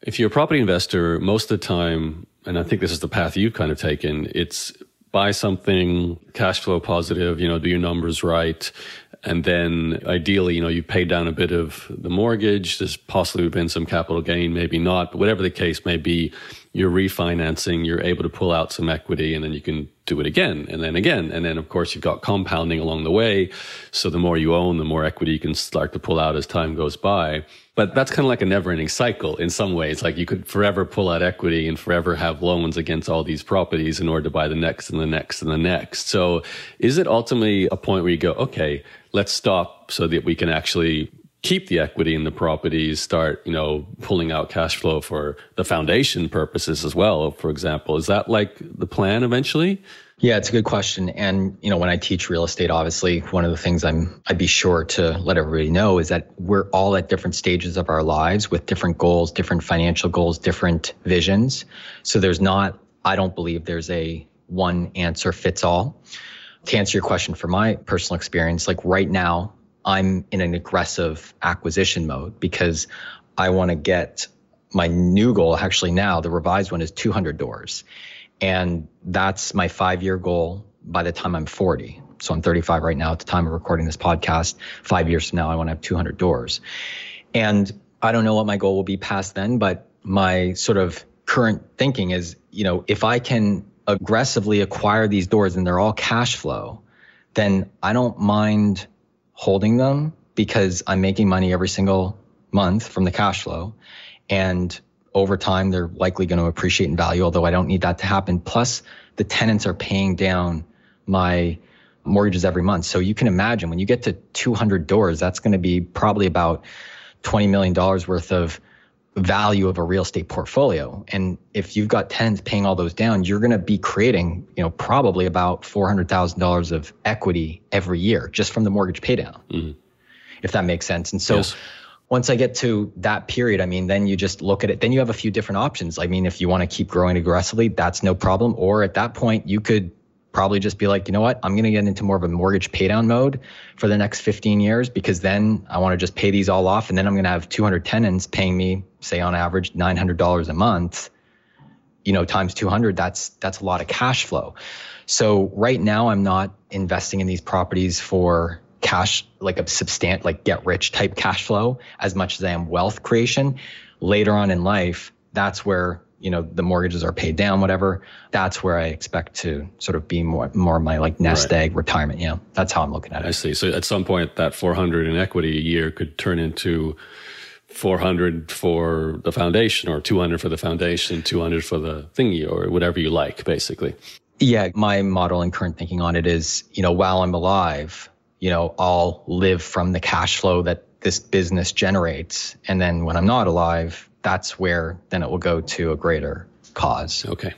If you're a property investor, most of the time, and I think this is the path you've kind of taken, it's buy something, cash flow positive, you know, do your numbers right. And then ideally, you know, you pay down a bit of the mortgage. There's possibly been some capital gain, maybe not, but whatever the case may be, you're refinancing, you're able to pull out some equity, and then you can do it again and then again. And then, of course, you've got compounding along the way. So the more you own, the more equity you can start to pull out as time goes by. But that's kind of like a never-ending cycle in some ways. Like you could forever pull out equity and forever have loans against all these properties in order to buy the next and the next and the next. So is it ultimately a point where you go, okay, let's stop so that we can actually keep the equity in the properties, start, you know, pulling out cash flow for the foundation purposes as well, for example? Is that like the plan eventually? Yeah, it's a good question. And, you know, when I teach real estate, obviously, one of the things I'm, I'd be sure to let everybody know is that we're all at different stages of our lives with different goals, different financial goals, different visions. So there's not, I don't believe there's a one answer fits all. To answer your question, from my personal experience, like right now, I'm in an aggressive acquisition mode because I want to get my new goal. Actually, now the revised one is two hundred doors. And that's my five-year goal by the time I'm forty. So I'm thirty-five right now at the time of recording this podcast. Five years from now, I want to have two hundred doors. And I don't know what my goal will be past then, but my sort of current thinking is, you know, if I can aggressively acquire these doors and they're all cash flow, then I don't mind holding them because I'm making money every single month from the cash flow. And over time, they're likely going to appreciate in value, although I don't need that to happen. Plus, the tenants are paying down my mortgages every month. So you can imagine when you get to two hundred doors, that's going to be probably about twenty million dollars worth of value of a real estate portfolio. And if you've got tenants paying all those down, you're going to be creating, you know, probably about four hundred thousand dollars of equity every year just from the mortgage pay down, mm-hmm. if that makes sense. And so yes. once I get to that period, I mean, then you just look at it, then you have a few different options. I mean, if you want to keep growing aggressively, that's no problem. Or at that point, you could probably just be like, you know what, I'm going to get into more of a mortgage pay down mode for the next fifteen years, because then I want to just pay these all off. And then I'm going to have two hundred tenants paying me, say on average, nine hundred dollars a month, you know, times two hundred, that's, that's a lot of cash flow. So right now I'm not investing in these properties for cash, like a substant, like get rich type cash flow as much as I am wealth creation. Later on in life, that's where, you know, the mortgages are paid down, whatever. That's where I expect to sort of be more, more my like nest right. egg retirement. Yeah. That's how I'm looking at it. I see. So at some point that four hundred in equity a year could turn into four hundred for the foundation, or two hundred for the foundation, two hundred for the thingy, or whatever you like, basically. Yeah. My model and current thinking on it is, you know, while I'm alive, you know, I'll live from the cash flow that this business generates. And then when I'm not alive, that's where then it will go to a greater cause. Okay.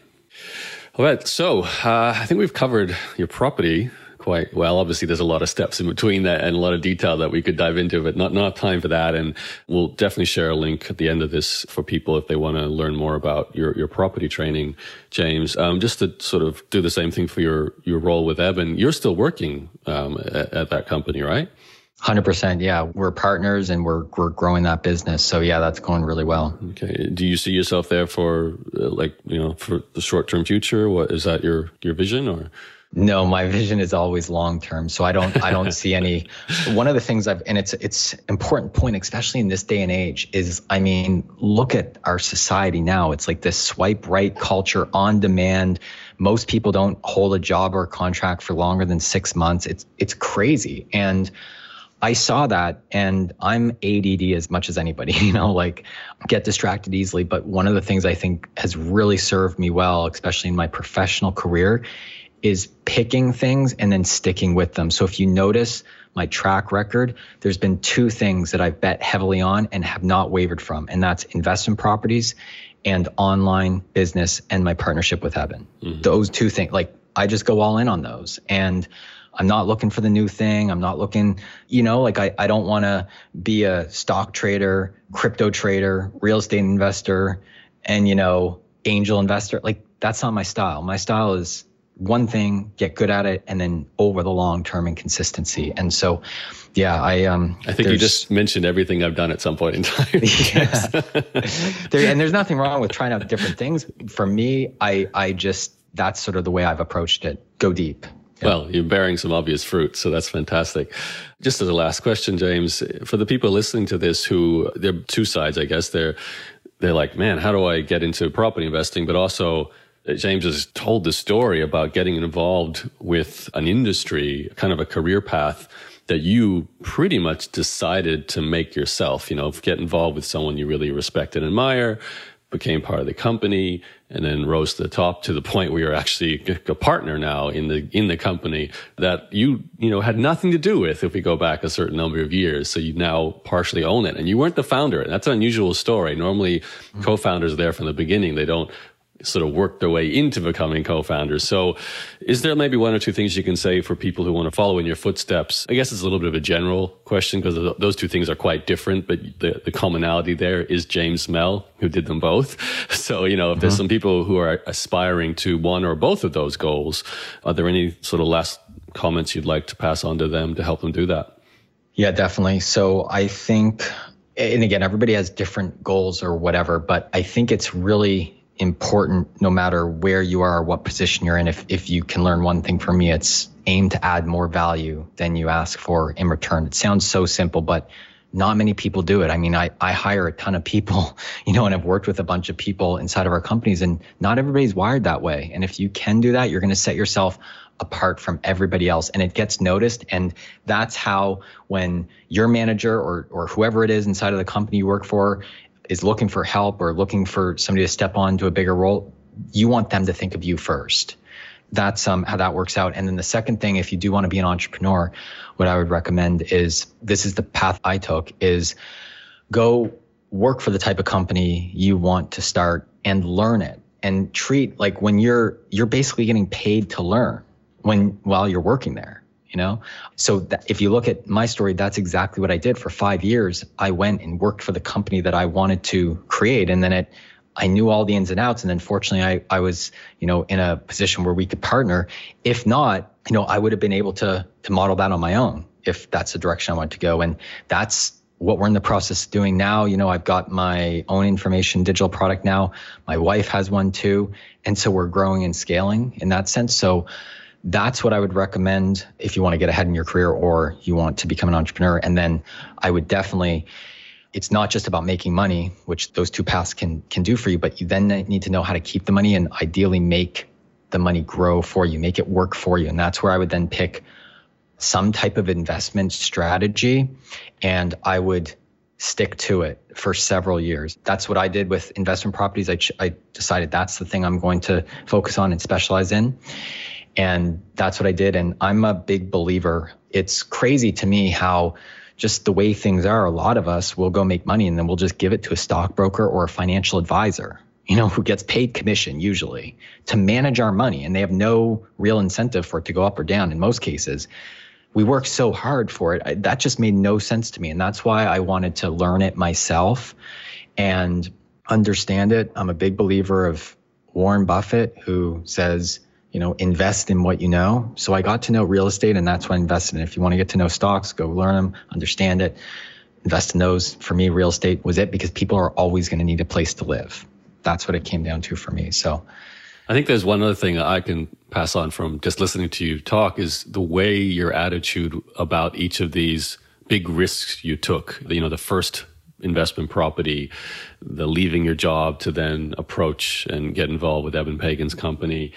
All right. So uh, I think we've covered your property quite well. Obviously, there's a lot of steps in between that and a lot of detail that we could dive into, but not not time for that. And we'll definitely share a link at the end of this for people if they want to learn more about your, your property training, James. Um, just to sort of do the same thing for your, your role with Eben, you're still working um, at, at that company, right? one hundred percent. Yeah. We're partners and we're we're growing that business. So yeah, that's going really well. Okay. Do you see yourself there for uh, like, you know, for the short-term future? What is that your, your vision or? No, my vision is always long-term. So I don't, I don't see any, one of the things I've, and it's, it's important point, especially in this day and age is, I mean, look at our society now. It's like this swipe right culture on demand. Most people don't hold a job or a contract for longer than six months. It's, it's crazy. And I saw that, and I'm A D D as much as anybody, you know, like get distracted easily. But one of the things I think has really served me well, especially in my professional career, is picking things and then sticking with them. So if you notice my track record, there's been two things that I've bet heavily on and have not wavered from, and that's investment properties and online business and my partnership with Eben. Mm-hmm. Those two things, like I just go all in on those. And I'm not looking for the new thing. I'm not looking, you know, like I, I don't want to be a stock trader, crypto trader, real estate investor, and, you know, angel investor. Like that's not my style. My style is one thing, get good at it, and then over the long term and consistency. And so, yeah, I um, I think you just mentioned everything I've done at some point in time. Yeah. there, and there's nothing wrong with trying out different things. For me, I I just, that's sort of the way I've approached it. Go deep. Well, you're bearing some obvious fruit, so that's fantastic. Just as a last question, James, for the people listening to this who, there are two sides, I guess. They're they're like, man, how do I get into property investing? But also, James has told the story about getting involved with an industry, kind of a career path that you pretty much decided to make yourself, you know, get involved with someone you really respect and admire, became part of the company, and then rose to the top to the point where you're actually a partner now in the in the company that you you know had nothing to do with if we go back a certain number of years. So you now partially own it, and you weren't the founder. And that's an unusual story. Normally, mm-hmm. co-founders are there from the beginning. They don't sort of work their way into becoming co-founders. So is there maybe one or two things you can say for people who want to follow in your footsteps? I guess it's a little bit of a general question because those two things are quite different, but the, the commonality there is James Mel, who did them both. So, you know, if mm-hmm. there's some people who are aspiring to one or both of those goals, are there any sort of last comments you'd like to pass on to them to help them do that? Yeah, definitely. So I think, and again, everybody has different goals or whatever, but I think it's really important no matter where you are or what position you're in. If if you can learn one thing from me, it's aim to add more value than you ask for in return. It sounds so simple, but not many people do it. I mean, I, I hire a ton of people, you know, and I've worked with a bunch of people inside of our companies, and not everybody's wired that way. And if you can do that, you're going to set yourself apart from everybody else, and it gets noticed. And that's how, when your manager or or whoever it is inside of the company you work for is looking for help or looking for somebody to step on to a bigger role, you want them to think of you first. That's um, how that works out. And then the second thing, if you do want to be an entrepreneur, what I would recommend is, this is the path I took, is go work for the type of company you want to start and learn it, and treat like when you're, you're basically getting paid to learn when, while you're working there, you know? So that, if you look at my story, that's exactly what I did for five years. I went and worked for the company that I wanted to create. And then it, I knew all the ins and outs. And then fortunately I, I was, you know, in a position where we could partner. If not, you know, I would have been able to, to model that on my own, if that's the direction I wanted to go. And that's what we're in the process of doing now. You know, I've got my own information digital product now. My wife has one too. And so we're growing and scaling in that sense. So that's what I would recommend if you want to get ahead in your career or you want to become an entrepreneur. And then I would definitely, it's not just about making money, which those two paths can can do for you, but you then need to know how to keep the money and ideally make the money grow for you, make it work for you. And that's where I would then pick some type of investment strategy, and I would stick to it for several years. That's what I did with investment properties. I, ch- I decided that's the thing I'm going to focus on and specialize in. And that's what I did. And I'm a big believer. It's crazy to me how just the way things are, a lot of us will go make money and then we'll just give it to a stockbroker or a financial advisor, you know, who gets paid commission usually to manage our money. And they have no real incentive for it to go up or down in most cases. We work so hard for it. I, that just made no sense to me. And that's why I wanted to learn it myself and understand it. I'm a big believer of Warren Buffett, who says, you know, invest in what you know. So I got to know real estate, and that's what I invested in. If you want to get to know stocks, go learn them, understand it, invest in those. For me, real estate was it, because people are always going to need a place to live. That's what it came down to for me. So I think there's one other thing I can pass on from just listening to you talk is the way your attitude about each of these big risks you took, you know, the first investment property, the leaving your job to then approach and get involved with Eben Pagan's company,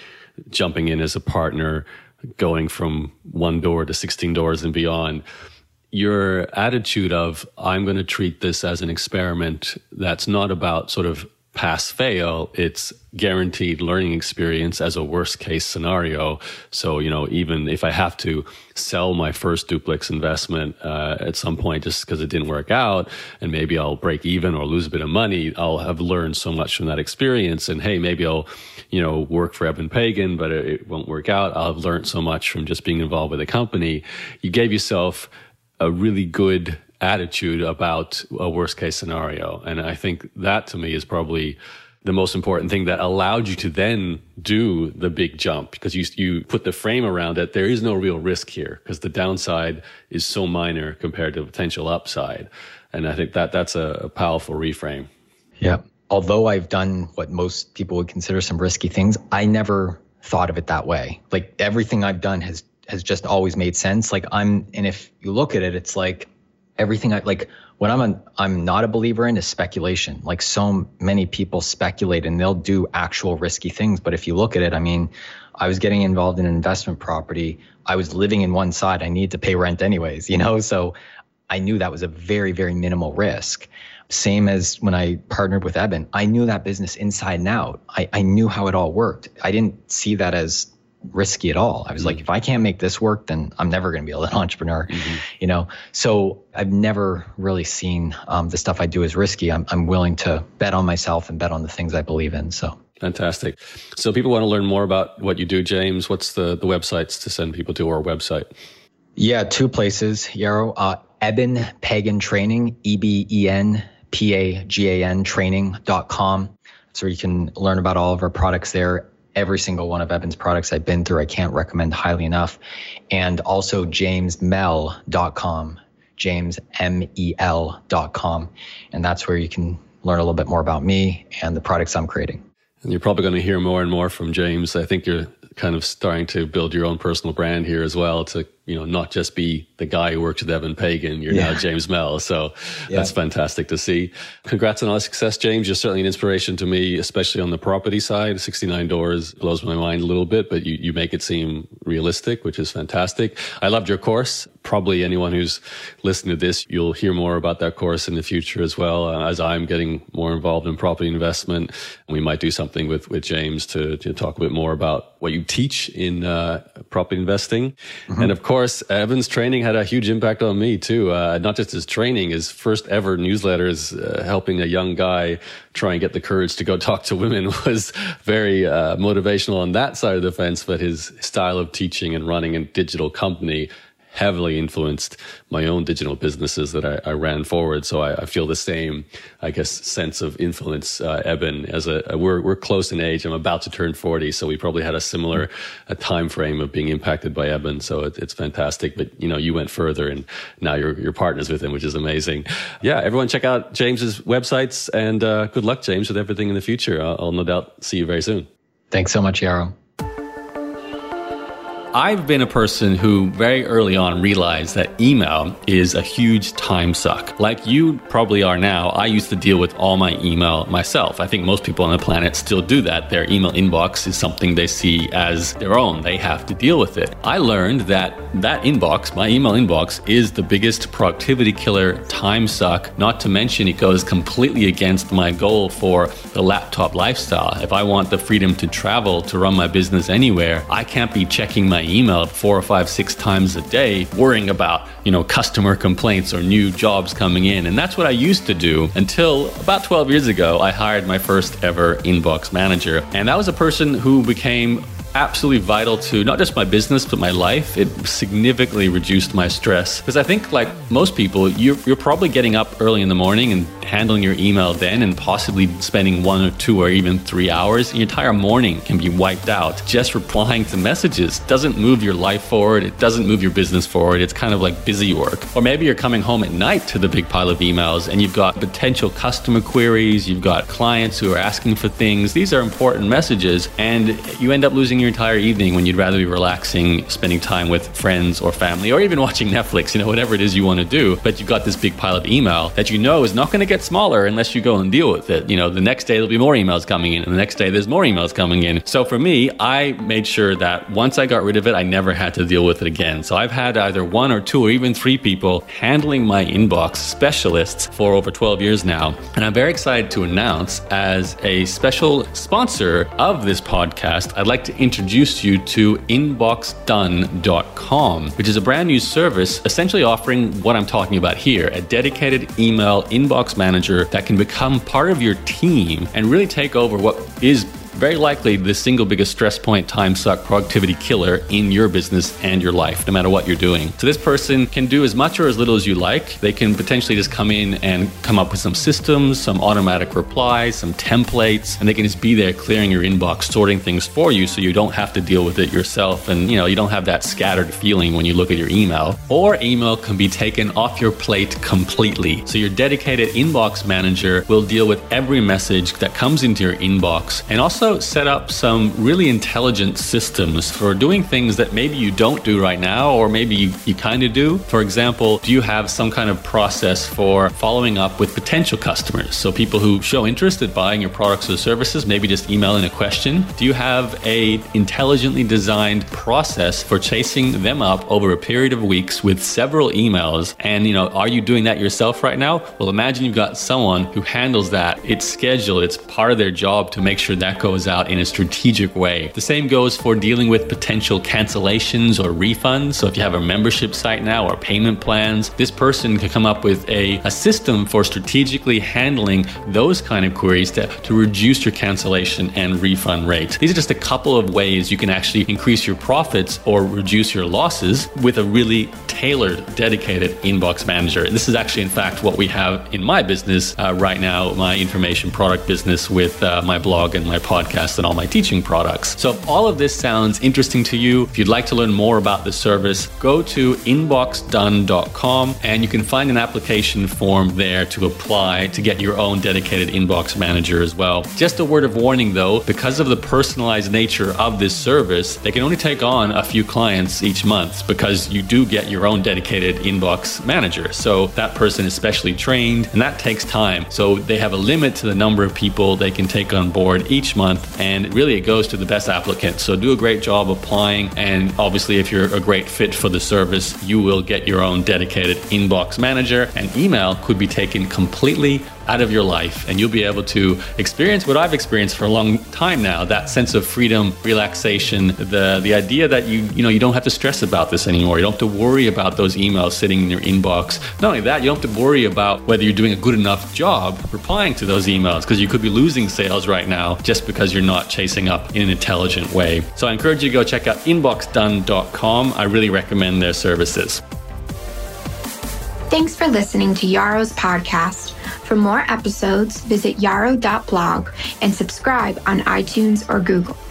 jumping in as a partner, going from one door to sixteen doors and beyond. Your attitude of, I'm going to treat this as an experiment that's not about sort of pass-fail, it's guaranteed learning experience as a worst-case scenario. So, you know, even if I have to sell my first duplex investment uh, at some point just because it didn't work out, and maybe I'll break even or lose a bit of money, I'll have learned so much from that experience. And hey, maybe I'll, you know, work for Eben Pagan, but it, it won't work out. I'll have learned so much from just being involved with a company. You gave yourself a really good attitude about a worst case scenario. And I think that to me is probably the most important thing that allowed you to then do the big jump, because you you put the frame around that there is no real risk here because the downside is so minor compared to the potential upside. And I think that that's a, a powerful reframe. Yeah. Although I've done what most people would consider some risky things, I never thought of it that way. Like everything I've done has has just always made sense. Like I'm, and if you look at it, it's like, everything I like, what I'm a, I'm not a believer in is speculation. Like so many people speculate and they'll do actual risky things. But if you look at it, I mean, I was getting involved in an investment property. I was living in one side. I need to pay rent anyways, you know? So I knew that was a very, very minimal risk. Same as when I partnered with Eben, I knew that business inside and out. I, I knew how it all worked. I didn't see that as risky at all. I was mm-hmm. like, if I can't make this work, then I'm never going to be an entrepreneur, mm-hmm. you know? So I've never really seen um, the stuff I do as risky. I'm, I'm willing to bet on myself and bet on the things I believe in. So fantastic. So people want to learn more about what you do, James. What's the, the websites to send people to, or website? Yeah, two places, Yaro. Uh, Eben Pagan Training, E B E N P A G A N training dot com. So you can learn about all of our products there. Every single one of Eben's products I've been through, I can't recommend highly enough. And also james mel dot com, James M E L dot com. And that's where you can learn a little bit more about me and the products I'm creating. And you're probably going to hear more and more from James. I think you're kind of starting to build your own personal brand here as well to you know, not just be the guy who works with Eben Pagan. You're yeah. now James Mel. So yeah. that's fantastic to see. Congrats on all the success, James. You're certainly an inspiration to me, especially on the property side. sixty-nine doors blows my mind a little bit, but you, you make it seem realistic, which is fantastic. I loved your course. Probably anyone who's listening to this, you'll hear more about that course in the future as well. Uh, as I'm getting more involved in property investment, we might do something with, with James to, to talk a bit more about what you teach in uh, property investing. Mm-hmm. And of course, Eben's training had a huge impact on me too. Uh, not just his training, his first ever newsletters uh, helping a young guy try and get the courage to go talk to women was very uh, motivational on that side of the fence. But his style of teaching and running a digital company heavily influenced my own digital businesses that I, I ran forward. So I, I feel the same, I guess, sense of influence, uh, Eben, as a, a we're we're close in age. I'm about to turn forty, so we probably had a similar a time frame of being impacted by Eben. So it, it's fantastic. But you know, you went further, and now you're you're partners with him, which is amazing. Yeah, everyone, check out James's websites, and uh, good luck, James, with everything in the future. I'll, I'll no doubt see you very soon. Thanks so much, Yaro. I've been a person who very early on realized that email is a huge time suck. Like you probably are now, I used to deal with all my email myself. I think most people on the planet still do that. Their email inbox is something they see as their own. They have to deal with it. I learned that that inbox, my email inbox, is the biggest productivity killer, time suck. Not to mention it goes completely against my goal for the laptop lifestyle. If I want the freedom to travel, to run my business anywhere, I can't be checking my email four or five, six times a day, worrying about, you know, customer complaints or new jobs coming in. And that's what I used to do until about twelve years ago, I hired my first ever inbox manager. And that was a person who became absolutely vital to not just my business, but my life. It significantly reduced my stress. Because I think like most people, you're, you're probably getting up early in the morning and handling your email then, and possibly spending one or two or even three hours. Your entire morning can be wiped out. Just replying to messages doesn't move your life forward. It doesn't move your business forward. It's kind of like busy work. Or maybe you're coming home at night to the big pile of emails, and you've got potential customer queries. You've got clients who are asking for things. These are important messages, and you end up losing your Your entire evening when you'd rather be relaxing, spending time with friends or family, or even watching Netflix, you know, whatever it is you want to do. But you've got this big pile of email that you know is not going to get smaller unless you go and deal with it. You know, the next day there'll be more emails coming in, and the next day there's more emails coming in. So for me, I made sure that once I got rid of it, I never had to deal with it again. So I've had either one or two or even three people handling my inbox, specialists, for over twelve years now. And I'm very excited to announce, as a special sponsor of this podcast, I'd like to introduce Introduce you to inbox done dot com, which is a brand new service essentially offering what I'm talking about here, a dedicated email inbox manager that can become part of your team and really take over what is very likely the single biggest stress point, time suck, productivity killer in your business and your life, no matter what you're doing. So this person can do as much or as little as you like. They can potentially just come in and come up with some systems, some automatic replies, some templates, and they can just be there clearing your inbox, sorting things for you so you don't have to deal with it yourself. And you know, you don't have that scattered feeling when you look at your email. Or email can be taken off your plate completely. So your dedicated inbox manager will deal with every message that comes into your inbox, and also set up some really intelligent systems for doing things that maybe you don't do right now, or maybe you, you kind of do. For example, do you have some kind of process for following up with potential customers? So people who show interest in buying your products or services, maybe just email in a question. Do you have a intelligently designed process for chasing them up over a period of weeks with several emails? And you know, are you doing that yourself right now? Well, imagine you've got someone who handles that. It's scheduled. It's part of their job to make sure that goes out in a strategic way. The same goes for dealing with potential cancellations or refunds. So if you have a membership site now or payment plans, this person can come up with a, a system for strategically handling those kind of queries to, to reduce your cancellation and refund rate. These are just a couple of ways you can actually increase your profits or reduce your losses with a really tailored, dedicated inbox manager. This is actually, in fact, what we have in my business uh, right now, my information product business with uh, my blog and my podcast. podcast and all my teaching products. So if all of this sounds interesting to you, if you'd like to learn more about this service, go to inbox done dot com and you can find an application form there to apply to get your own dedicated inbox manager as well. Just a word of warning though, because of the personalized nature of this service, they can only take on a few clients each month because you do get your own dedicated inbox manager. So that person is specially trained and that takes time. So they have a limit to the number of people they can take on board each month, and really it goes to the best applicant. So do a great job applying, and obviously if you're a great fit for the service, you will get your own dedicated inbox manager, and email could be taken completely out of your life and you'll be able to experience what I've experienced for a long time now, that sense of freedom, relaxation, the the idea that you you know you don't have to stress about this anymore. You don't have to worry about those emails sitting in your inbox. Not only that, you don't have to worry about whether you're doing a good enough job replying to those emails, because you could be losing sales right now just because you're not chasing up in an intelligent way. So I encourage you to go check out inbox done dot com. I really recommend their services. Thanks for listening to Yaro's podcast. For more episodes, visit Yaro dot blog and subscribe on iTunes or Google.